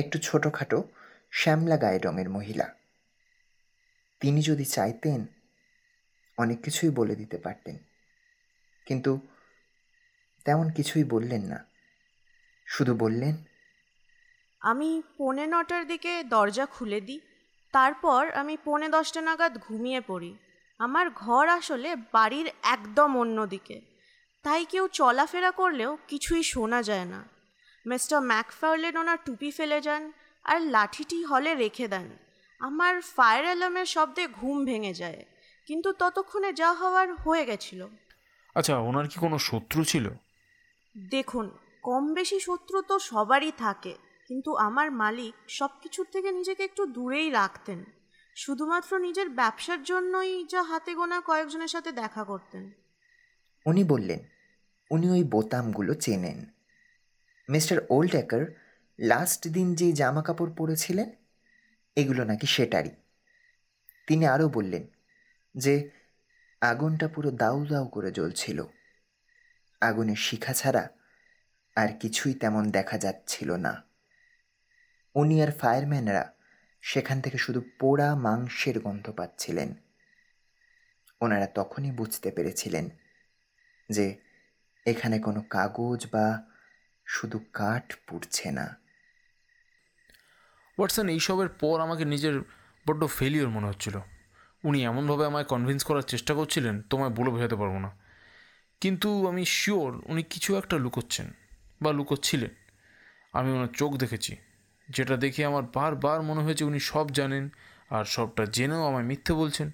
একটু ছোটোখাটো শ্যামলা গায়ে রঙের মহিলা। তিনি যদি চাইতেন অনেক কিছুই বলে দিতে পারতেন, কিন্তু তেমন কিছুই বললেন না। শুধু বললেন, আমি 8:45 দিকে দরজা খুলে দিই, তারপর আমি 9:10 নাগাদ ঘুমিয়ে পড়ি। আমার ঘর আসলে বাড়ির একদম অন্যদিকে, তাই কেউ চলাফেরা করলেও কিছুই শোনা যায় না। মিস্টার ম্যাকফার্লেন ওনার টুপি ফেলে যান আর লাঠিটি হলে রেখে দেন। আমার ফায়ার অ্যালার্মের শব্দে ঘুম ভেঙে যায়, কিন্তু ততক্ষণে যা হওয়ার হয়ে গেছিল। আচ্ছা, ওনার কি কোনো শত্রু ছিল? দেখুন, কম বেশি শত্রু তো সবারই থাকে, কিন্তু আমার মালিক সব কিছুর থেকে নিজেকে একটু দূরেই রাখতেন। শুধুমাত্র নিজের ব্যবসার জন্যই যা হাতে গোনা কয়েকজনের সাথে দেখা করতেন। উনি বললেন উনি ওই বোতামগুলো চেনেন। মিস্টার ওল্ড্যাকার লাস্ট দিন যে জামা কাপড় পরেছিলেন এগুলো নাকি সেটারই। তিনি আরও বললেন যে আগুনটা পুরো দাউ দাউ করে জ্বলছিল। আগুনের শিখা ছাড়া আর কিছুই তেমন দেখা যাচ্ছিল না। উনি আর ফায়ারম্যানরা সেখান থেকে শুধু পোড়া মাংসের গন্ধ পাচ্ছিলেন। ওনারা তখনই বুঝতে পেরেছিলেন যে এখানে কোনো কাগজ বা শুধু কাঠ পুড়ছে না। ওয়াটসন, এইসবের পর আমাকে নিজের বড্ড ফেলিওর মনে হচ্ছিল। উনি এমনভাবে আমায় কনভিন্স করার চেষ্টা করছিলেন, তোমায় বলে বোঝাতে পারবো না, কিন্তু আমি শিওর উনি কিছু একটা লুকোচ্ছেন বা লুকোচ্ছিলেন। আমি ওনার চোখ দেখেছি, যেটা দেখে আমার বারবার মনে হয়েছে উনি সব জানেন আর সবটা জেনেও আমায় মিথ্যে বলছেন।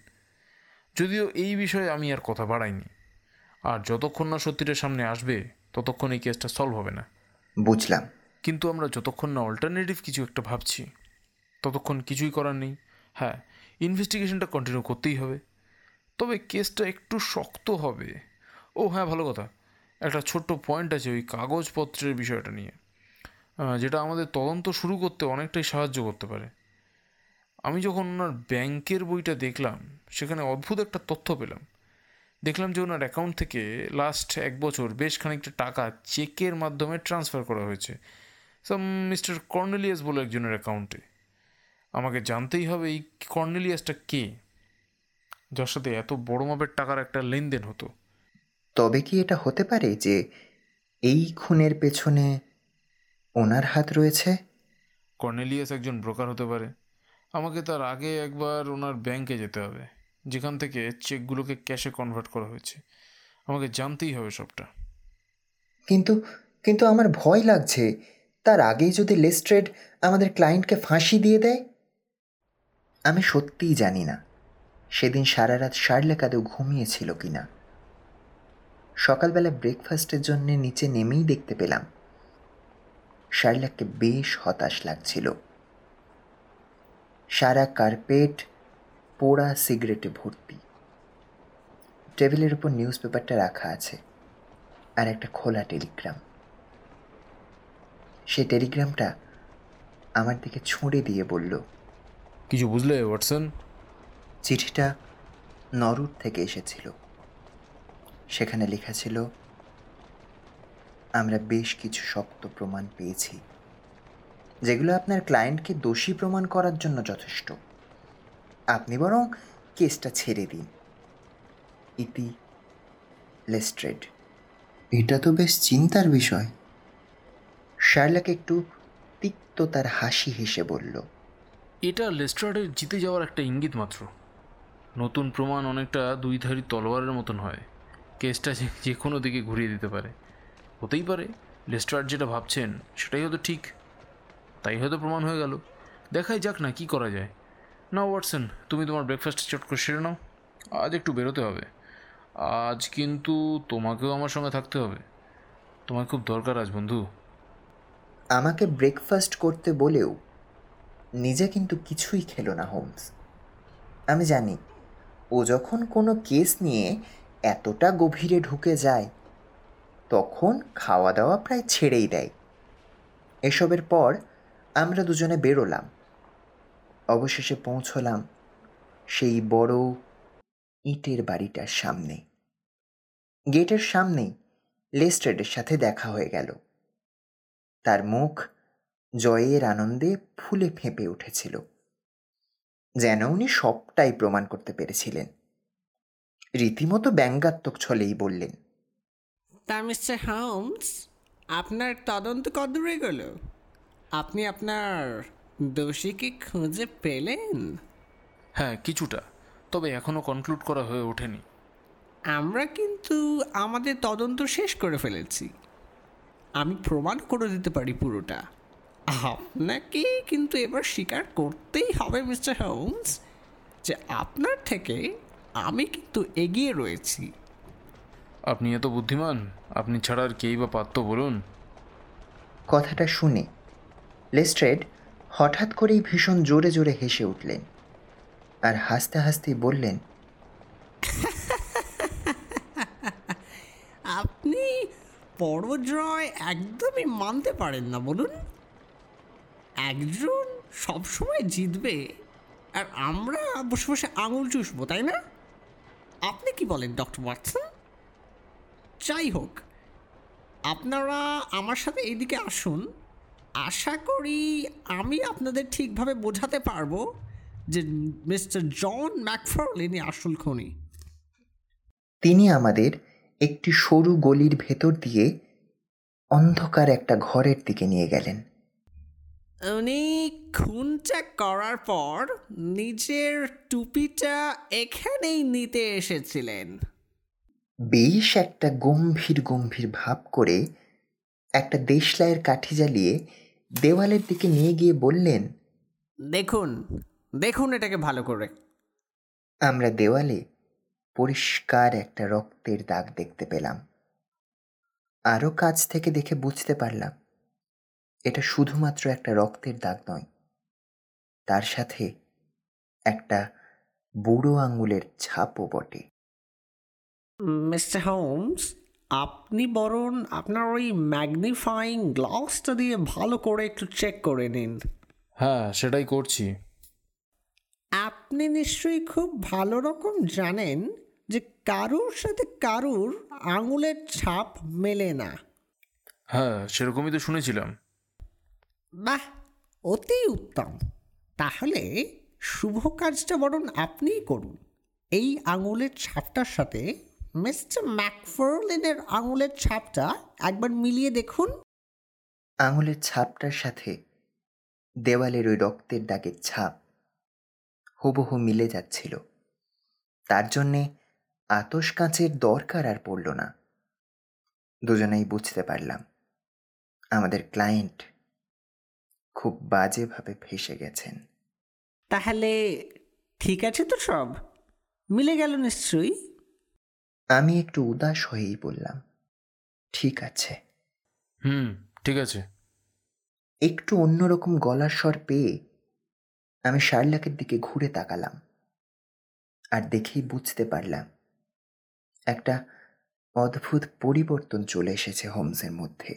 যদিও এই বিষয়ে আমি আর কথা বাড়াইনি, আর যতক্ষণ না সত্যিটা সামনে আসবে ততক্ষণ এই কেসটা সলভ হবে না। বুঝলাম, কিন্তু আমরা যতক্ষণ না অল্টারনেটিভ কিছু একটা ভাবছি ততক্ষণ কিছুই করার নেই। হ্যাঁ, ইনভেস্টিগেশনটা কন্টিনিউ করতেই হবে, তবে কেসটা একটু শক্ত হবে। ও হ্যাঁ, ভালো কথা, একটা ছোট্ট পয়েন্ট আছে ওই কাগজপত্রের বিষয়টা নিয়ে, যেটা আমাদের তদন্ত শুরু করতে অনেকটাই সাহায্য করতে পারে। আমি যখন ওনার ব্যাংকের বইটা দেখলাম সেখানে অদ্ভুত একটা তথ্য পেলাম। দেখলাম যে ওনার অ্যাকাউন্ট থেকে লাস্ট 1 বছর বেশ খানিকটা টাকা চেকের মাধ্যমে ট্রান্সফার করা হয়েছে মিস্টার কর্নেলিয়াস বলে একজনের অ্যাকাউন্টে। আমাকে জানতেই হবে এই কর্নেলিয়াসটা কে, যার সাথে এত বড় মাপের টাকার একটা লেনদেন হতো। তবে কি এটা হতে পারে যে এই খুনের পেছনে ওনার হাত রয়েছে? কর্নেলিয়াস একজন ব্রোকার হতে পারে। আমাকে তার আগে একবার ওনার ব্যাংকে যেতে হবে, যেখান থেকে চেকগুলোকে ক্যাশে কনভার্ট করা হয়েছে। আমাকে জানতেই হবে সবটা। কিন্তু কিন্তু আমার ভয় লাগছে, তার আগেই যদি লেস্ট্রেড আমাদের ক্লায়েন্টকে ফাঁসি দিয়ে দেয়। আমি সত্যিই জানি না সেদিন সারা রাত শার্লক আদৌ ঘুমিয়েছিল কি না। সকালবেলা ব্রেকফাস্টের জন্যে নিচে নেমেই দেখতে পেলাম শার্লককে বেশ হতাশ লাগছিল। সারা কার্পেট পোড়া সিগারেটে ভর্তি, টেবিলের উপর নিউজ পেপারটা রাখা আছে আর একটা খোলা টেলিগ্রাম। সে টেলিগ্রামটা আমার দিকে ছুঁড়ে দিয়ে বলল, কিছু বুঝলে ওয়াটসন? চিঠিটা নরউড থেকে এসেছিল। সেখানে লেখা ছিল, আমরা বেশ কিছু শক্ত প্রমাণ পেয়েছি যেগুলো আপনার ক্লায়েন্টকে দোষী প্রমাণ করার জন্য যথেষ্ট। আপনি বরং কেসটা ছেড়ে দিন। ইতি লেস্ট্রেড। এটা তো বেশ চিন্তার বিষয়। শার্লক একটু তিক্ত তার হাসি হেসে বলল, এটা লেস্ট্রেডের জিতে যাওয়ার একটা ইঙ্গিত মাত্র। নতুন প্রমাণ অনেকটা দুই ধারী তলোয়ারের মতন হয়, কেসটা যে কোনো দিকে ঘুরিয়ে দিতে পারে। হতেই পারে লেস্ট্রেড যেটা ভাবছেন সেটাই হয়তো ঠিক, তাই হয়তো প্রমাণ হয়ে গেল। দেখাই যাক না কি করা যায়। না ওয়াটসন, তুমি তোমার ব্রেকফাস্ট চট করে সেরে নাও, আজ একটু বেরোতে হবে। আজ কিন্তু তোমাকেও আমার সঙ্গে থাকতে হবে, তোমার খুব দরকার আজ, বন্ধু। আমাকে ব্রেকফাস্ট করতে বলেও নিজে কিন্তু কিছুই খেলো না হোমস। আমি জানি ও যখন কোনো কেস নিয়ে এতটা গভীরে ঢুকে যায় তখন খাওয়া দাওয়া প্রায় ছেড়েই দেয়। এসবের পর আমরা দুজনে বেরোলাম। অবশেষে পৌঁছলাম সেই বড় ইটের বাড়িটার সামনে। গেটের সামনেই লেস্ট্রেডের সাথে দেখা হয়ে গেল। তার মুখ জয়ের আনন্দে ফুলে ফেঁপে উঠেছিল, যেন উনি সবটাই প্রমাণ করতে পেরেছিলেন। রীতিমতো ব্যঙ্গাত্মক ছলেই বললেন, তা মিস্টার হোমস, আপনার তদন্ত কত দূরে গেল? আপনি আপনার দোষীকে খুঁজে পেলেন? হ্যাঁ, কিছুটা, তবে এখনও কনক্লুড করা হয়ে ওঠেনি। আমরা কিন্তু আমাদের তদন্ত শেষ করে ফেলেছি। আমি প্রমাণ করে দিতে পারি পুরোটা। আপনাকে কিন্তু এবার স্বীকার করতেই হবে মিস্টার হোমস যে আপনার থেকে আমি কিন্তু এগিয়ে রয়েছি। আপনি এত বুদ্ধিমান, আপনি ছাড়া আর কেই বা পারত বলুন? কথাটা শুনে লেস্ট্রেড হঠাৎ করেই ভীষণ জোরে জোরে হেসে উঠলেন আর হাসতে হাসতে বললেন, আপনি পরাজয় একদমই মানতে পারেন না বলুন? একজন সবসময় জিতবে আর আমরা বসে বসে আঙুল চুষবো, তাই না? আপনি কি বলেন ডক্টর ওয়াটসন? যাই হোক, আপনারা আমার সাথে এইদিকে আসুন। আশা করি আমি আপনাদের ঠিকভাবে বোঝাতে পারবো যে মিস্টার জন ম্যাকফারলেনই আসল খুনি। তিনি আমাদের একটি সরু গলির ভেতর দিয়ে অন্ধকার একটা ঘরের দিকে নিয়ে গেলেন। উনি খুনটা করার পর নিজের টুপিটা এখানেই নিতে এসেছিলেন। বেশ একটা গম্ভীর গম্ভীর ভাব করে একটা দেশলাইয়ের কাঠি জ্বালিয়ে দেওয়ালের দিকে নিয়ে গিয়ে বললেন, দেখুন দেখুন এটাকে ভালো করে। আমরা দেওয়ালে পরিষ্কার একটা রক্তের দাগ দেখতে পেলাম। আরও কাছ থেকে দেখে বুঝতে পারলাম এটা শুধুমাত্র একটা রক্তের দাগ নয়, তার সাথে একটা বুড়ো আঙুলের ছাপও বটে। মিস্টার হোমস, আপনি বরং আপনার ওই ম্যাগনিফাইং গ্লাসটা দিয়ে ভালো করে একটু চেক করে নিন। হ্যাঁ, সেটাই করছি। আপনি নিশ্চয়ই খুব ভালো রকম জানেন যে কারুর সাথে কারুর আঙুলের ছাপ মেলে না। হ্যাঁ, সেরকমই তো শুনেছিলাম। বাহ, অতি উত্তম। তাহলে শুভ কাজটা বরং আপনিই করুন। এই আঙুলের ছাপটার সাথে মিস্টার ম্যাকফারলেনের আঙুলের ছাপটা একবার মিলিয়ে দেখুন। আঙুলের ছাপটার সাথে দেওয়ালের ওই রক্তের দাগের ছাপ হুবহু মিলে যাচ্ছিল। তার জন্যে আতশ কাঁচের দরকার আর পড়ল না। দুজনেই বুঝতে পারলাম আমাদের ক্লায়েন্ট খুব বাজেভাবে ফেসে গেছেন। তাহলে ঠিক আছে তো, সব মিলে গেল নিশ্চয়ই। আমি একটু উদাস হয়েই বললাম, ঠিক আছে। ঠিক আছে। একটু অন্যরকম গলার স্বর পেয়ে আমি শার্লকের দিকে ঘুরে তাকালাম আর দেখেই বুঝতে পারলাম একটা অদ্ভুত পরিবর্তন চলে এসেছে হোমসের মধ্যে।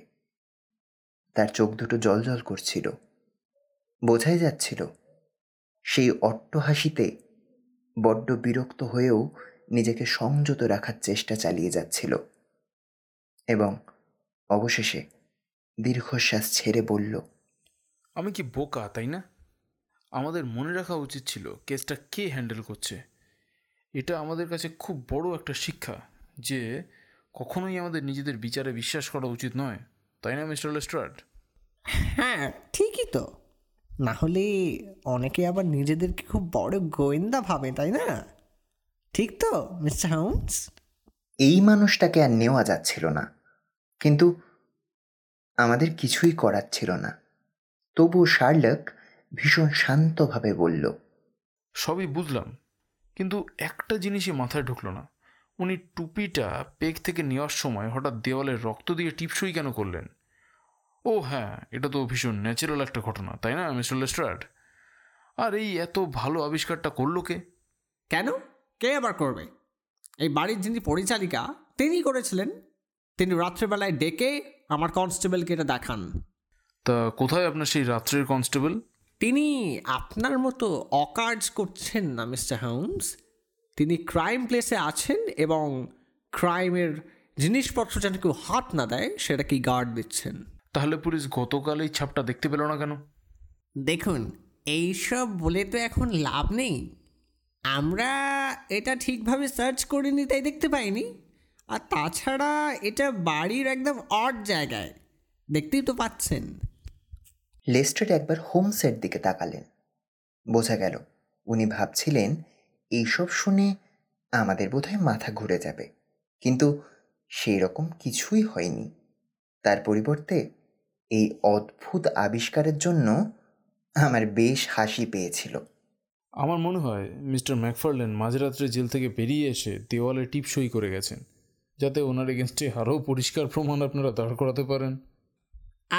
তার চোখ দুটো জ্বলজ্বল করছিল, বোঝাই যাচ্ছিল সেই অট্টহাসিতে বড্ড বিরক্ত হয়েও নিজেকে সংযত রাখার চেষ্টা চালিয়ে যাচ্ছিল, এবং অবশেষে দীর্ঘশ্বাস ছেড়ে বলল, আমি কি বোকা, তাই না? আমাদের মনে রাখা উচিত ছিল কেসটা কে হ্যান্ডেল করছে। এটা আমাদের কাছে খুব বড় একটা শিক্ষা যে কখনোই আমাদের নিজেদের বিচারে বিশ্বাস করা উচিত নয়, তাই না মিস্টার লেস্ট্রাড? হ্যাঁ, ঠিকই তো। নাহলে অনেকে আবার নিজেদেরকে খুব বড় গোয়েন্দা ভাবে, তাই না? ঠিক তো মিস্টার হোমস? এই মানুষটাকে আর নেওয়া যাচ্ছিল না, কিন্তু আমাদের কিছুই করার ছিল না। তবুও শার্লক ভীষণ শান্তভাবে বলল, সবই বুঝলাম, কিন্তু একটা জিনিসই মাথায় ঢুকলো না। উনি টুপিটা পেক থেকে নেওয়ার সময় হঠাৎ দেওয়ালের রক্ত দিয়ে টিপসই কেন করলেন? ও হ্যাঁ, এটা তো ভীষণ ন্যাচারাল একটা ঘটনা, তাই না মিস্টার লেস্ট্রাড? আর এই এত ভালো আবিষ্কারটা করলো কে? কেন, কে আবার করবে? এই বাড়ির যিনি পরিচারিকা তিনি করেছিলেন। তিনি রাত্রেবেলায় ডেকে আমার কনস্টেবলকে এটা দেখান। তা কোথায় আপনার সেই রাত্রের কনস্টেবল? তিনি আপনার মতো অকার্য করছেন না মিস্টার হোমস। তিনি ক্রাইম প্লেসে আছেন এবং ক্রাইমের জিনিসপত্র যেন কেউ হাত না দেয় সেটাকে গার্ড দিচ্ছেন। তাহলে পুলিশ গতকাল এই ছাপটা দেখতে পেল না কেন? দেখুন, এইসব বলে তো এখন লাভ নেই। আমরা এটা ঠিকভাবে সার্চ করিনি, তাই দেখতে পাইনি। আর তাছাড়া এটা বাড়ির একদম অড জায়গায়, দেখতেই তো পাচ্ছেন। লেস্ট্রেড একবার হোমসের দিকে তাকালেন। বোঝা গেল উনি ভাবছিলেন এইসব শুনে আমাদের বোধহয় মাথা ঘুরে যাবে, কিন্তু সেই রকম কিছুই হয়নি। তার পরিবর্তে এই অদ্ভুত আবিষ্কারের জন্য আমার বেশ হাসি পেয়েছিল। আমার মনে হয় মিস্টার ম্যাকফারলেন মাঝরাত্রে জেল থেকে বেরিয়ে এসে দেওয়ালে টিপসই করে গেছেন, যাতে ওনার এগেনস্টে আরও পরিষ্কার প্রমাণ আপনারা দাঁড় করাতে পারেন।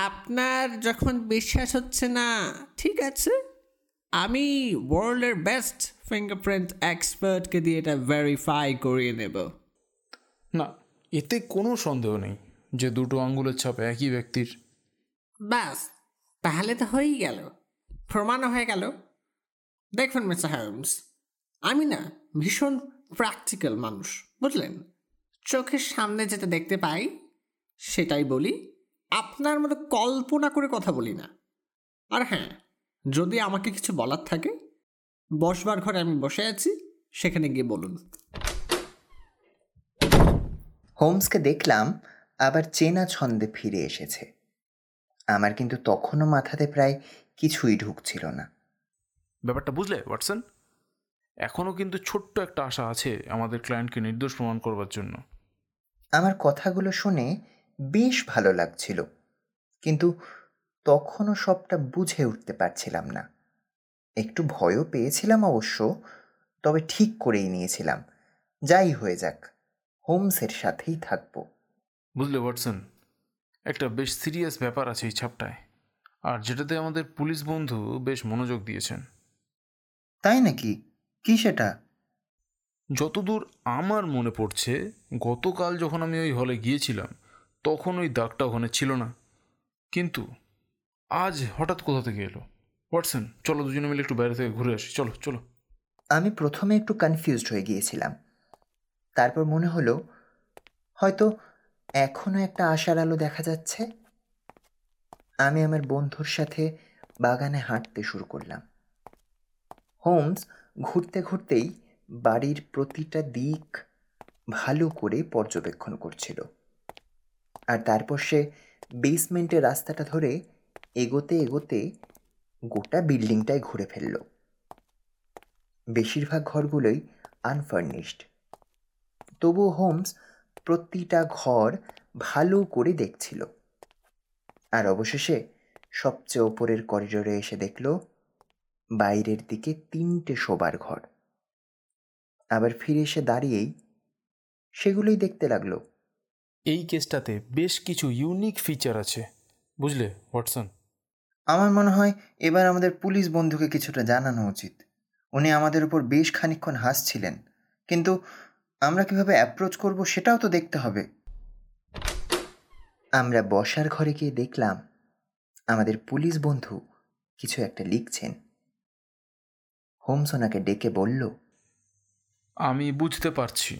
আপনার যখন বিশ্বাস হচ্ছে না, ঠিক আছে, আমি ওয়ার্ল্ডের বেস্ট ফিঙ্গারপ্রিন্ট এক্সপার্টকে দিয়ে এটা ভেরিফাই করিয়ে নেব। না, এতে কোনো সন্দেহ নেই যে দুটো আঙ্গুলের ছাপ একই ব্যক্তির। ব্যাস, তাহলে তো হয়েই গেল, প্রমাণও হয়ে গেল। দেখবেন মিস্টার হোমস, আমি না ভীষণ প্র্যাকটিক্যাল মানুষ, বুঝলেন? চোখের সামনে যেটা দেখতে পাই সেটাই বলি, আপনার মতো কল্পনা করে কথা বলি না। আর হ্যাঁ, যদি আমাকে কিছু বলার থাকে, বসবার ঘরে আমি বসে আছি, সেখানে গিয়ে বলুন। হোমসকে দেখলাম আবার চেনা ছন্দে ফিরে এসেছে। আমার কিন্তু তখনও মাথাতে প্রায় কিছুই ঢুকছিল না। ব্যাপারটা বুঝলে ওয়াটসন? এখনও কিন্তু ছোট্ট একটা আশা আছে আমাদের ক্লায়েন্টকে নির্দোষ প্রমাণ করবার জন্য। আমার কথাগুলো শুনে বেশ ভালো লাগছিল, কিন্তু তখনও সবটা বুঝে উঠতে পারছিলাম না। একটু ভয়ও পেয়েছিলাম অবশ্য, তবে ঠিক করেই নিয়েছিলাম যাই হয়ে যাক, হোমসের সাথেই থাকব। বুঝলে ওয়াটসন, একটা বেশ সিরিয়াস ব্যাপার আছে এই ছাপটায়, আর যেটাতে আমাদের পুলিশ বন্ধু বেশ মনোযোগ দিয়েছেন। তাই নাকি? কি সেটা? যতদূর আমার মনে পড়ছে, গতকাল যখন আমি ওই হলে গিয়েছিলাম তখন ওই দাগটা ওখানে ছিল না, কিন্তু আজ হঠাৎ কোথা থেকে এলো? ওয়াটসন, চলো দুজনে মিলে একটু বাইরে থেকে ঘুরে আসি। চলো চলো। আমি প্রথমে একটু কনফিউজড হয়ে গিয়েছিলাম, তারপর মনে হলো হয়তো এখনও একটা আশার আলো দেখা যাচ্ছে। আমি আমার বন্ধুর সাথে বাগানে হাঁটতে শুরু করলাম। হোমস ঘুরতে ঘুরতেই বাড়ির প্রতিটা দিক ভালো করে পর্যবেক্ষণ করছিল, আর তারপর সে বেসমেন্টের রাস্তাটা ধরে এগোতে এগোতে গোটা বিল্ডিংটায় ঘুরে ফেলল। বেশিরভাগ ঘরগুলোই আনফার্নিশড, তবু হোমস প্রতিটা ঘর ভালো করে দেখছিল। আর অবশেষে সবচেয়ে ওপরের করিডোরে এসে দেখল বাইরের দিকে তিনটে শোবার ঘর। আবার ফিরে এসে দাঁড়িয়েই সেগুলোই দেখতে লাগলো। এই কেসটাতে বেশ কিছু ইউনিক ফিচার আছে, বুঝলে ওয়াটসন? আমার মনে হয় এবার আমাদের পুলিশ বন্ধুকে কিছুটা জানানো উচিত। উনি আমাদের উপর বেশ খানিকক্ষণ হাসছিলেন, কিন্তু আমরা কীভাবে অ্যাপ্রোচ করব সেটাও তো দেখতে হবে। আমরা বসার ঘরে গিয়ে দেখলাম আমাদের পুলিশ বন্ধু কিছু একটা লিখছেন। হোমস ওনাকে ডেকে বলল, আমি বুঝতে পারছি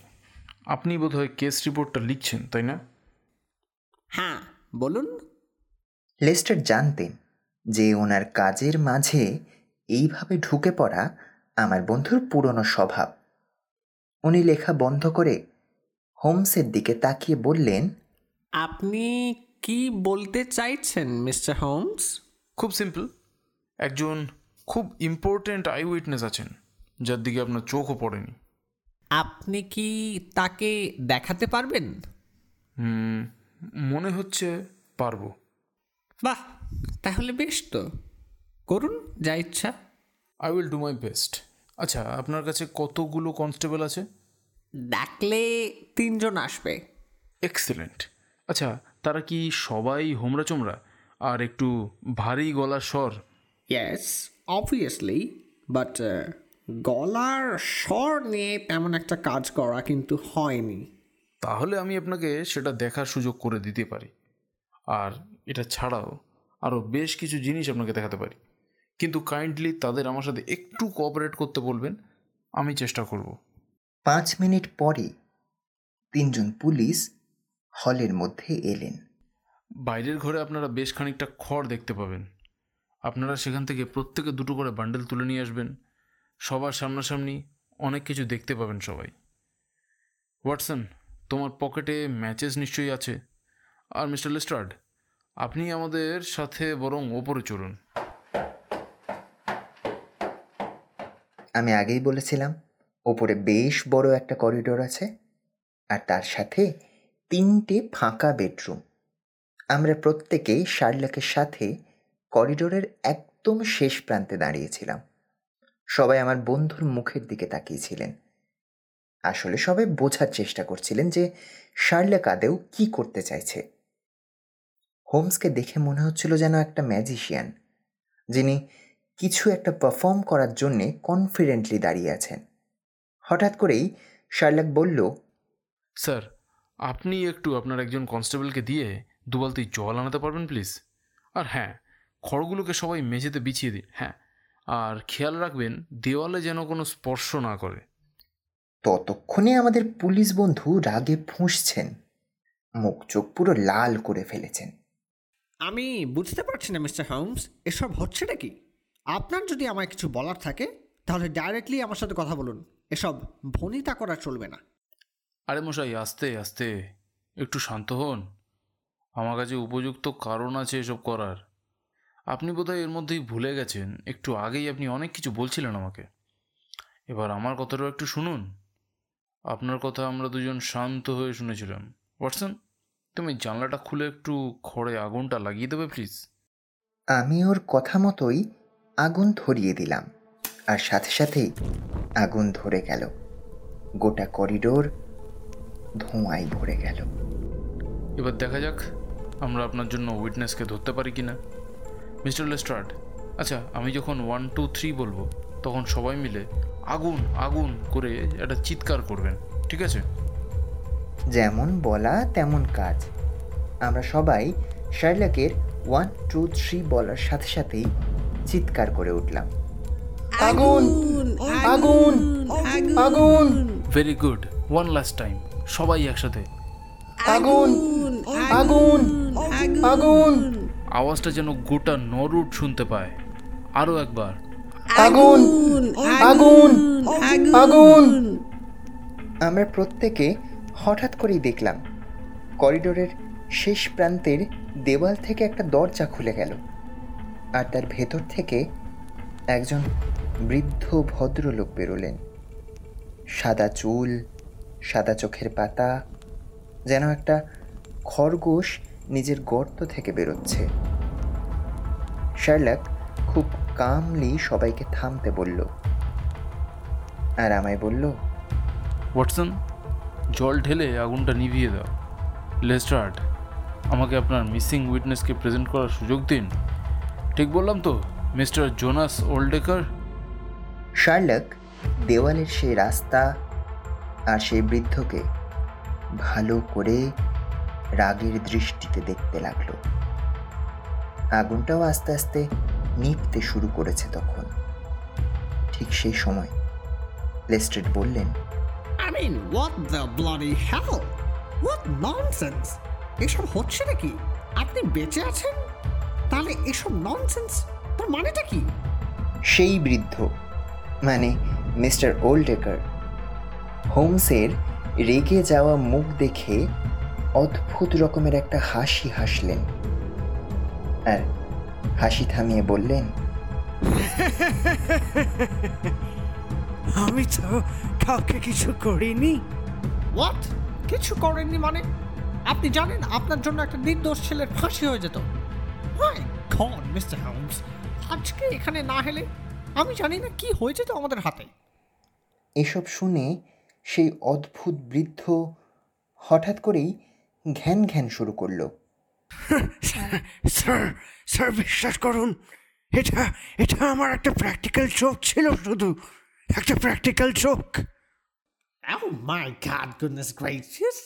আপনি বোধহয় কেস রিপোর্টটা লিখছেন, তাই না? হ্যাঁ, বলুন। লেস্টার জানতেন যে ওনার কাজের মাঝে এইভাবে ঢুকে পড়া আমার বন্ধুর পুরনো স্বভাব। উনি লেখা বন্ধ করে হোমসের দিকে তাকিয়ে বললেন, আপনি কি বলতে চাইছেন মিস্টার হোমস? খুব সিম্পল, একজন খুব ইম্পর্টেন্ট আই উইটনেস আছেন যার দিকে আপনার চোখও পড়েনি। আপনি কি তাকে দেখাতে পারবেন? মনে হচ্ছে পারবো। বাহ, তাহলে বেশ, তো করুন যা ইচ্ছা। I will do my best. আচ্ছা, আপনার কাছে কতগুলো কনস্টেবল আছে? দেখলে 3 জন আসবে। এক্সেলেন্ট। আচ্ছা, তারা কি সবাই হোমরা চোমরা আর একটু ভারী গলার স্বর? ইয়েস, অবভিয়াসলি, বাট গলার স্বর নিয়ে তেমন একটা কাজ করা কিন্তু হয়নি। তাহলে আমি আপনাকে সেটা দেখার সুযোগ করে দিতে পারি, আর এটা ছাড়াও আরও বেশ কিছু জিনিস আপনাকে দেখাতে পারি, কিন্তু কাইন্ডলি তাদের আমার সাথে একটু কোঅপারেট করতে বলবেন। আমি চেষ্টা করব। 5 মিনিট পরে 3 জন পুলিশ হলের মধ্যে এলেন। বাইরের ঘরে আপনারা বেশ খানিকটা খড় দেখতে পাবেন। আপনারা সেখান থেকে প্রত্যেকে 2টো করে বান্ডেল তুলে নিয়ে আসবেন। সবার সামনাসামনি অনেক কিছু দেখতে পাবেন সবাই। ওয়াটসন, তোমার পকেটে ম্যাচেস নিশ্চয়ই আছে। আর মিস্টার লেস্ট্রাড, আপনি আমাদের সাথে বরং ওপরে চলুন। আমি আগেই বলেছিলাম ওপরে বেশ বড় একটা করিডোর আছে, আর তার সাথে 3টে ফাঁকা বেডরুম। আমরা প্রত্যেকে শার্লকের সাথে করিডোরের একদম শেষ প্রান্তে দাঁড়িয়েছিলাম। সবাই আমার বন্ধুর মুখের দিকে তাকিয়েছিলেন। আসলে সবাই বোঝার চেষ্টা করছিলেন যে শার্লক আদেও কী করতে চাইছে। হোমসকে দেখে মনে হচ্ছিল যেন একটা ম্যাজিশিয়ান, যিনি কিছু একটা পারফর্ম করার জন্যে কনফিডেন্টলি দাঁড়িয়ে আছেন। হঠাৎ করেই শার্লক বলল, স্যার, আপনি একটু আপনার একজন কনস্টেবলকে দিয়ে দুবালতি জল আনাতে পারবেন প্লিজ? আর হ্যাঁ, খড়গুলোকে সবাই মেঝেতে বিছিয়ে দিন। হ্যাঁ, আর খেয়াল রাখবেন দেওয়ালে যেন কোনো স্পর্শ না করে। ততক্ষণে আমাদের পুলিশ বন্ধু রাগে ফুঁসছেন, মুখ চোখ পুরো লাল করে ফেলেছেন। আমি বুঝতে পারছি না মিস্টার হোমস, এসব হচ্ছে নাকি? আপনার যদি আমায় কিছু বলার থাকে তাহলে ডাইরেক্টলি আমার সাথে কথা বলুন, এসব ভনিতা করা চলবে না। আরে মশাই, আস্তে আস্তে, একটু শান্ত হন। আমার কাছে উপযুক্ত কারণ আছে এসব করার। আপনি বোধহয় এর মধ্যেই ভুলে গেছেন, একটু আগেই আপনি অনেক কিছু বলছিলেন আমাকে। এবার আমার কথাটাও একটু শুনুন। আপনার কথা আমরা দুজন শান্ত হয়ে শুনেছিলাম। ওয়াটসন, তুমি জানলাটা খুলে একটু খড়ে আগুনটা লাগিয়ে দেবে প্লিজ? আমি ওর কথা মতোই আগুন ধরিয়ে দিলাম, আর সাথে সাথেই আগুন ধরে গেল। গোটা করিডোর ধোঁয়ায় ভরে গেল। এবার দেখা যাক আমরা আপনার জন্য উইটনেসকে ধরতে পারি কিনা। মিস্টার লেস্ট্রাড, আচ্ছা, আমি যখন 1 2 3 বলবো তখন সবাই মিলে আগুন আগুন করে একটা চিৎকার করবেন, ঠিক আছে? যেমন বলা তেমন কাজ। আমরা সবাই শার্লকের 1 2 3 বলার সাথে সাথেই চিৎকার করে উঠলাম, আগুন আগুন আগুন। Very good, one last time সবাই একসাথে, আগুন আগুন আগুন। আওয়াজটা যেন গোটা নরউড শুনতে পায়। আরও একবার, আগুন আগুন আগুন। আমরা প্রত্যেকে হঠাৎ করেই দেখলাম করিডোরের শেষ প্রান্তের দেওয়াল থেকে একটা দরজা খুলে গেল, আর তার ভেতর থেকে একজন বৃদ্ধ ভদ্রলোক বেরোলেন। সাদা চুল, সাদা চোখের পাতা, যেন একটা খরগোশ নিজের গর্ত থেকে বেরোচ্ছে। শার্লক খুব কামলি সবাইকে থামতে বলল, আর আমায় বলল, ওয়াটসন জল ঢেলে আগুনটা নিভিয়ে দাও। লেস্ট্রাড, আমাকে আপনার মিসিং উইটনেসকে প্রেজেন্ট করার সুযোগ দিন। ঠিক বললাম তো, মিস্টার জোনাস ওল্ডেকার? শার্লক দেওয়ালের সেই রাস্তা আর সেই বৃদ্ধকে ভালো করে রাগের দৃষ্টিতে দেখতে লাগলো। আগুনটাও আস্তে আস্তে নিভতে শুরু করেছে। তখন ঠিক সেই সময় লেস্ট্রেড বললেন, এসব হচ্ছে নাকি? আপনি বেঁচে আছেন? তাহলে এসব ননসেন্স, তার মানেটা কি? সেই বৃদ্ধ, মানে মিস্টার ওল্ডেকার, হোমসের রেগে যাওয়া মুখ দেখে অদ্ভুত রকমের একটা হাসি হাসলেন, আর হাসি থামিয়ে বললেন, আমি তো কাউকে কিছু করিনি। হোয়াট? কিছু করেননি মানে? আপনি জানেন আপনার জন্য একটা নির্দোষ ছেলের ফাঁসি হয়ে যেত। মাই গড মিস্টার হোমস, আজকে এখানে না হলে আমি জানি না কি হয়ে যেত আমাদের হাতে। এসব শুনে সেই অদ্ভুত বৃদ্ধ হঠাৎ করেই ঘ্যান ঘ্যান শুরু করলো। স্যার স্যার বিশ্বাস করুন, এটা এটা আমার একটা প্র্যাকটিক্যাল জোক ছিল, শুধু একটা practical joke. Oh my god, goodness gracious,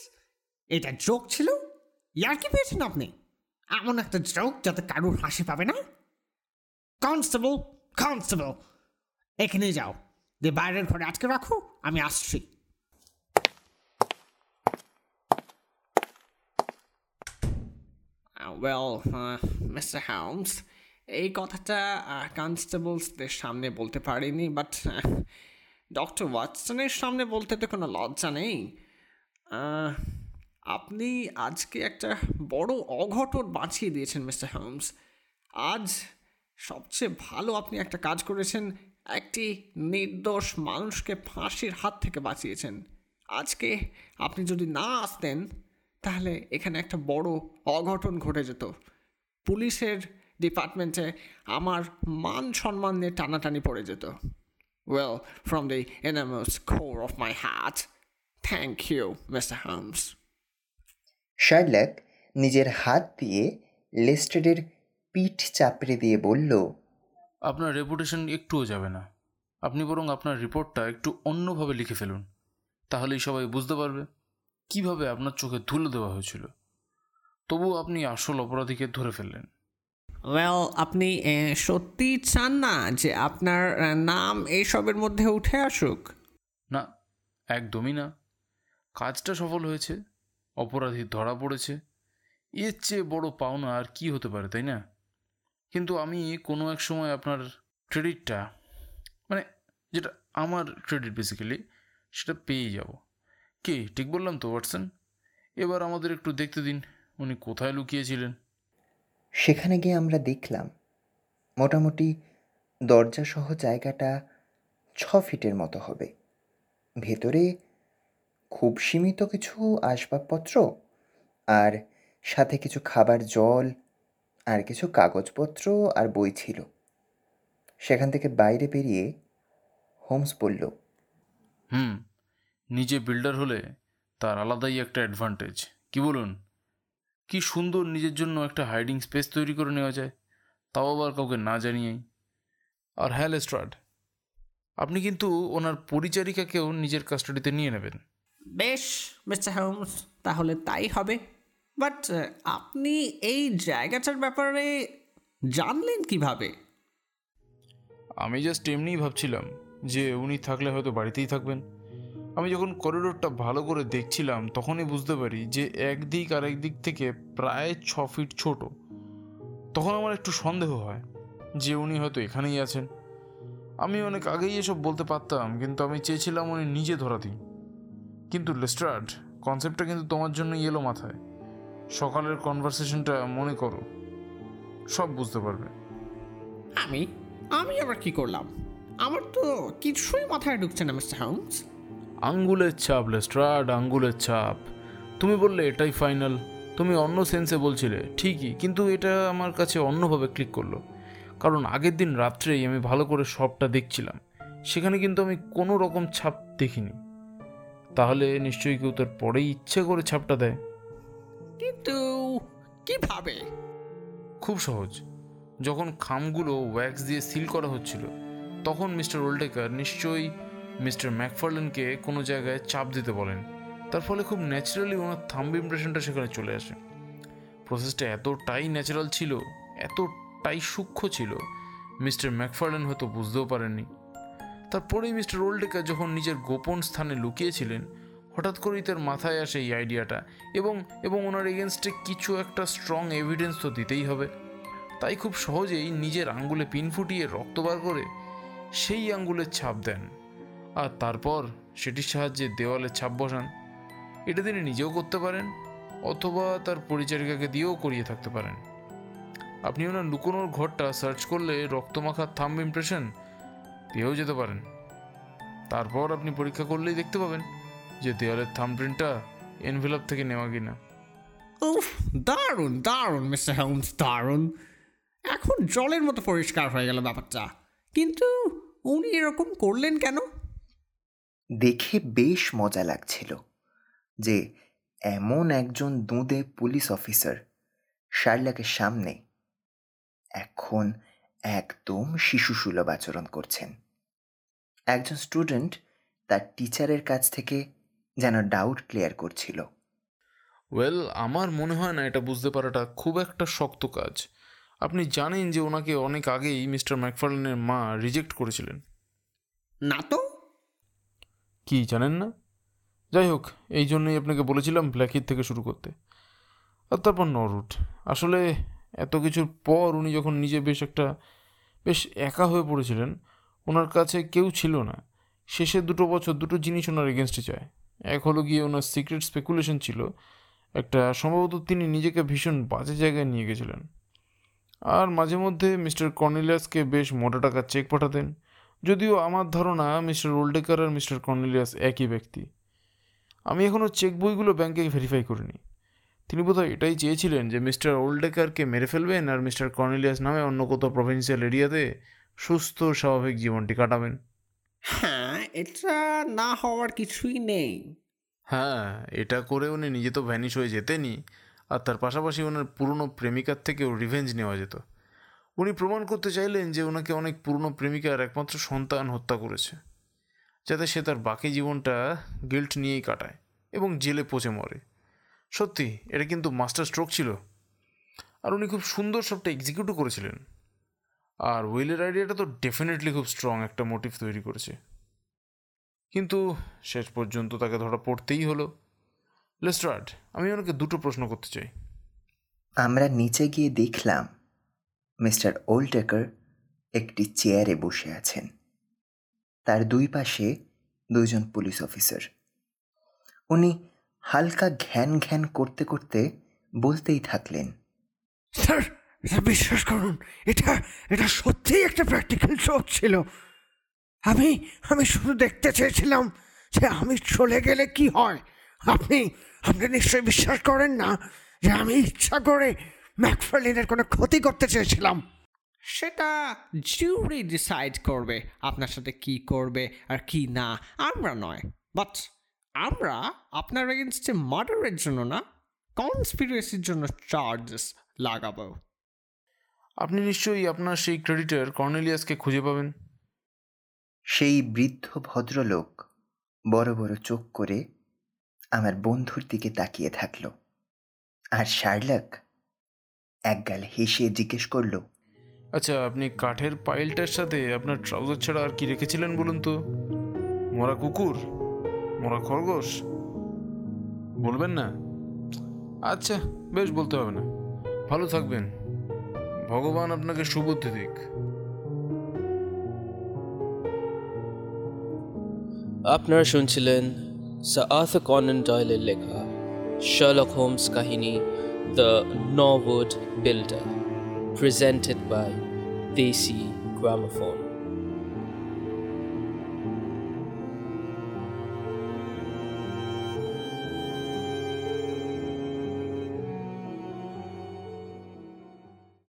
এটা জোক ছিল? ইয়ার কি পেয়েছেন আপনি? এমন একটা জোক যাতে কারুর হাসি পাবে না। কনস্টেবল, কনস্টেবল এখানে যাও, দিয়ে বাইরের ঘরে আটকে রাখো, আমি আসছি। Well, Mr. Holmes, এই কথাটা কনস্টেবলসদের সামনে বলতে পারিনি, বাট ডক্টর ওয়াটসনের সামনে বলতে তো কোনো লজ্জা নেই। আপনি আজকে একটা বড় অঘটন বাঁচিয়ে দিয়েছেন মিস্টার হোমস। আজ সবচেয়ে ভালো আপনি একটা কাজ করেছেন, একটি নির্দোষ মানুষকে ফাঁসির হাত থেকে বাঁচিয়েছেন। আজকে আপনি যদি না আসতেন তাহলে এখানে একটা বড় অঘটন ঘটে যেত। পুলিশের ডিপার্টমেন্টে আমার মান সম্মান নিয়ে টানাটানি পড়ে যেত। Well, from the innermost core of my heart, thank you mister Holmes. Sherlock নিজের হাত দিয়ে লেস্ট্রেডের পিঠ চাপড়ে দিয়ে বলল, আপনার রেপুটেশন একটুও যাবে না। আপনি বরং আপনার রিপোর্টটা একটু অন্যভাবে লিখে ফেলুন, তাহলেই সবাই বুঝতে পারবে কিভাবে আপনার চোখে ধুলো দেওয়া হয়েছিল। তবুও আপনি আসল অপরাধীকে ধরে ফেললেন। ওয়েল, আপনি সত্যি চান না যে আপনার নাম এইসবের মধ্যে উঠে আসুক? না, একদমই না। কাজটা সফল হয়েছে, অপরাধী ধরা পড়েছে, এর চেয়ে বড় পাওনা আর কি হতে পারে, তাই না? কিন্তু আমি কোনো এক সময় আপনার ক্রেডিটটা, মানে যেটা আমার ক্রেডিট বেসিক্যালি, সেটা পেয়ে যাব। কি ঠিক বললাম তো ওয়াটসন? এবার আমাদের একটু দেখতে দিন উনি কোথায় লুকিয়েছিলেন। সেখানে গিয়ে আমরা দেখলাম মোটামুটি দরজাসহ জায়গাটা 6 ফিটের মতো হবে। ভেতরে খুব সীমিত কিছু আসবাবপত্র, আর সাথে কিছু খাবার, জল আর কিছু কাগজপত্র আর বই ছিল। সেখান থেকে বাইরে বেরিয়ে হোমস বলল, নিজে বিল্ডার হলে তার আলাদাই একটা অ্যাডভান্টেজ, কি বলুন? কি সুন্দর নিজের জন্য একটা হাইডিং স্পেস তৈরি করে নেওয়া যায়, তাও আবার কাউকে না জানিয়েই। আর হ্যাঁ লেস্ট্রাড, আপনি কিন্তু ওনার পরিচারিকাকেও নিজের কাস্টাডিতে নিয়ে নেবেন। বেশ মিস্টার হোমস, তাহলে তাই হবে। বাট আপনি এই জায়গাটার ব্যাপারে জানলেন কিভাবে? আমি জাস্ট এমনিই ভাবছিলাম যে উনি থাকলে হয়তো বাড়িতেই থাকবেন। আমি যখন করিডোরটা ভালো করে দেখছিলাম তখনই বুঝতে পারি যে একদিক আর একদিক থেকে প্রায় 6 ফিট ছোট। তখন আমার একটু সন্দেহ হয় যে উনি হয়তো এখানেই আছেন। আমি অনেক আগেই এসব বলতে পারতাম, কিন্তু আমি চেয়েছিলাম উনি নিজে ধরাতি। কিন্তু লেস্ট্রাড, কনসেপ্টটা কিন্তু তোমার জন্যই এলো মাথায়। সকালের কনভারসেশনটা মনে করো, সব বুঝতে পারবে। আমি আমি আবার কি করলাম? আমার তো কিছুই মাথায় ঢুকছে না মিস্টার হোমস। আঙ্গুলের ছাপ লেস্ট্রাড, আঙ্গুলের ছাপ। তুমি বললে এটাই ফাইনাল। তুমি অন্য সেন্সে বলছিলে ঠিকই, কিন্তু এটা আমার কাছে অন্যভাবে ক্লিক করলো। কারণ আগের দিন রাত্রেই আমি ভালো করে সবটা দেখছিলাম, সেখানে কিন্তু আমি কোনো রকম ছাপ দেখিনি। তাহলে নিশ্চয়ই কেউ তার পরেই ইচ্ছে করে ছাপটা দেয়। কিন্তু কিভাবে? খুব সহজ। যখন খামগুলো ওয়্যাক্স দিয়ে সিল করা হচ্ছিল, তখন মিস্টার ওল্ডেকার নিশ্চয়ই মিস্টার ম্যাকফার্লেনকে কোনো জায়গায় চাপ দিতে বলেন। তার ফলে খুব ন্যাচারালি ওনার থাম্ব ইমপ্রেশনটা সেখানে চলে আসে। প্রসেসটা এতটাই ন্যাচারাল ছিল, এতটাই সূক্ষ্ম ছিল, মিস্টার ম্যাকফার্লেন হয়তো বুঝতেও পারেননি। তারপরেই মিস্টার ওল্ডেকার যখন নিজের গোপন স্থানে লুকিয়েছিলেন, হঠাৎ করেই তার মাথায় আসে এই আইডিয়াটা, এবং ওনার এগেনস্টে কিছু একটা স্ট্রং এভিডেন্স তো দিতেই হবে। তাই খুব সহজেই নিজের আঙ্গুলে পিন ফুটিয়ে রক্ত বার করে সেই আঙ্গুলের ছাপ দেন, আর তারপর সেটির সাহায্যে দেওয়ালে ছাপ বসান। এটা তিনি নিজেও করতে পারেন, অথবা তার পরিচারিকাকে দিয়েও করিয়ে থাকতে পারেন। আপনি ওনার লুকোনোর ঘরটা সার্চ করলে রক্তমাখার থাম্ব ইমপ্রেশন পেয়েও যেতে পারেন। তারপর আপনি পরীক্ষা করলেই দেখতে পাবেন যে দেওয়ালের থাম্বপ্রিন্টটা এনভেলপ থেকে নেওয়া কিনা। উফ, দারুণ দারুণ মিস্টার হোমস, দারুণ। এখন জলের মতো পরিষ্কার হয়ে গেল ব্যাপারটা। কিন্তু উনি এরকম করলেন কেন? দেখে বেশ মজা লাগছিল যে এমন একজন দুঁদে পুলিশ অফিসার শার্লকের সামনে এখন একদম শিশুসুলভ আচরণ করছেন। একজন স্টুডেন্ট তার টিচারের কাছ থেকে যেন ডাউট ক্লিয়ার করছিল। ওয়েল, আমার মনে হয় না এটা বুঝতে পারাটা খুব একটা শক্ত কাজ। আপনি জানেন যে ওনাকে অনেক আগেই মিস্টার ম্যাকফার্লেনের মা রিজেক্ট করেছিলেন। না তো? কি জানেন না? যাই হোক, এই জন্যই আপনাকে বলেছিলাম ব্ল্যাকহিথ থেকে শুরু করতে, আর তারপর নরউড। আসলে এত কিছুর পর উনি যখন নিজে বেশ একা হয়ে পড়েছিলেন, ওনার কাছে কেউ ছিল না। শেষের 2 বছর 2 জিনিস ওনার এগেনস্টে চায়। এক হলো গিয়ে ওনার সিক্রেট স্পেকুলেশন ছিল একটা, সম্ভবত তিনি নিজেকে ভীষণ বাজে জায়গায় নিয়ে গেছিলেন। আর মাঝে মধ্যে মিস্টার কর্নেলিয়াসকে বেশ মোটা টাকার চেক পাঠাতেন, যদিও আমার ধারণা মিস্টার ওল্ডেকার আর মিস্টার কর্নেলিয়াস একই ব্যক্তি। আমি এখনও চেক বইগুলো ব্যাংকে ভেরিফাই করিনি। তিনি বোধহয় এটাই চেয়েছিলেন যে মিস্টার ওল্ডেকারকে মেরে ফেলবেন আর মিস্টার কর্নেলিয়াস নামে অন্য কোথাও প্রভিন্সিয়াল এরিয়াতে সুস্থ স্বাভাবিক জীবনটি কাটাবেন। হ্যাঁ, এটা না হওয়ার কিছুই নেই। হ্যাঁ, এটা করে উনি নিজে তো ভ্যানিশ হয়ে যেতেনি, আর তার পাশাপাশি ওনার পুরনো প্রেমিকার থেকেও রিভেঞ্জ নেওয়া যেত। উনি প্রমাণ করতে চাইলেন যে ওনাকে অনেক পুরনো প্রেমিকার একমাত্র সন্তান হত্যা করেছে, যাতে সে তার বাকি জীবনটা গিল্ট নিয়েই কাটায় এবং জেলে পচে মরে। সত্যি এটা কিন্তু মাস্টার স্ট্রোক ছিল, আর উনি খুব সুন্দর সবটা এক্সিকিউটও করেছিলেন। আর উইলের আইডিয়াটা তো ডেফিনেটলি খুব স্ট্রং একটা মোটিভ তৈরি করেছে, কিন্তু শেষ পর্যন্ত তাকে ধরা পড়তেই হলো। লেস্ট্রাড, আমি ওনাকে 2 প্রশ্ন করতে চাই। আমরা নিচে গিয়ে দেখলাম মিস্টার ওল্ডেকার একটি চেয়ারে বসে আছেন, তার দুই পাশে 2জন পুলিশ অফিসার। উনি হালকা ঘ্যান ঘ্যান করতে করতে বলতেই থাকলেন, স্যার বিশ্বাস করুন, এটা সত্যিই একটা প্র্যাকটিক্যাল শট ছিল। আমি শুধু দেখতে চেয়েছিলাম যে আমি চলে গেলে কি হয়। আপনি নিশ্চয়ই বিশ্বাস করেন না যে আমি ইচ্ছা করে ম্যাকফার্লেনের কোনো ক্ষতি করতে চেয়েছিলাম। সেটা জিউরি ডিসাইড করবে আপনার সাথে কি করবে আর কি না, আমরা নয়। বাট আমরা আপনার এগেনস্টে মার্ডারের জন্য না, কনস্পিরেসির জন্য চার্জেস লাগাবো। আপনি নিশ্চয়ই আপনার সেই ক্রেডিটার কর্নেলিয়াসকে খুঁজে পাবেন। সেই বৃদ্ধ ভদ্রলোক বড় বড় চোখ করে আমার বন্ধুর দিকে তাকিয়ে থাকল, আর শার্লক একগাল হেসে জিজ্ঞেস করল, আচ্ছা, আপনি কাঠের পাইলটার সাথে আপনার ট্রাউজার ছাড়া আর কি রেখেছিলেন বলুন তো? মরা কুকুর, মরা খরগোশ? বলবেন না? আচ্ছা, বেশ, বলতে হবে না। ভালো থাকবেন, ভগবান আপনাকে সুবুদ্ধি দিক। আপনারা শুনছিলেন স্যার আর্থার কনন ডয়েলের লেখা শার্লক হোমস কাহিনী the Norwood builder, presented by Desi gramophone.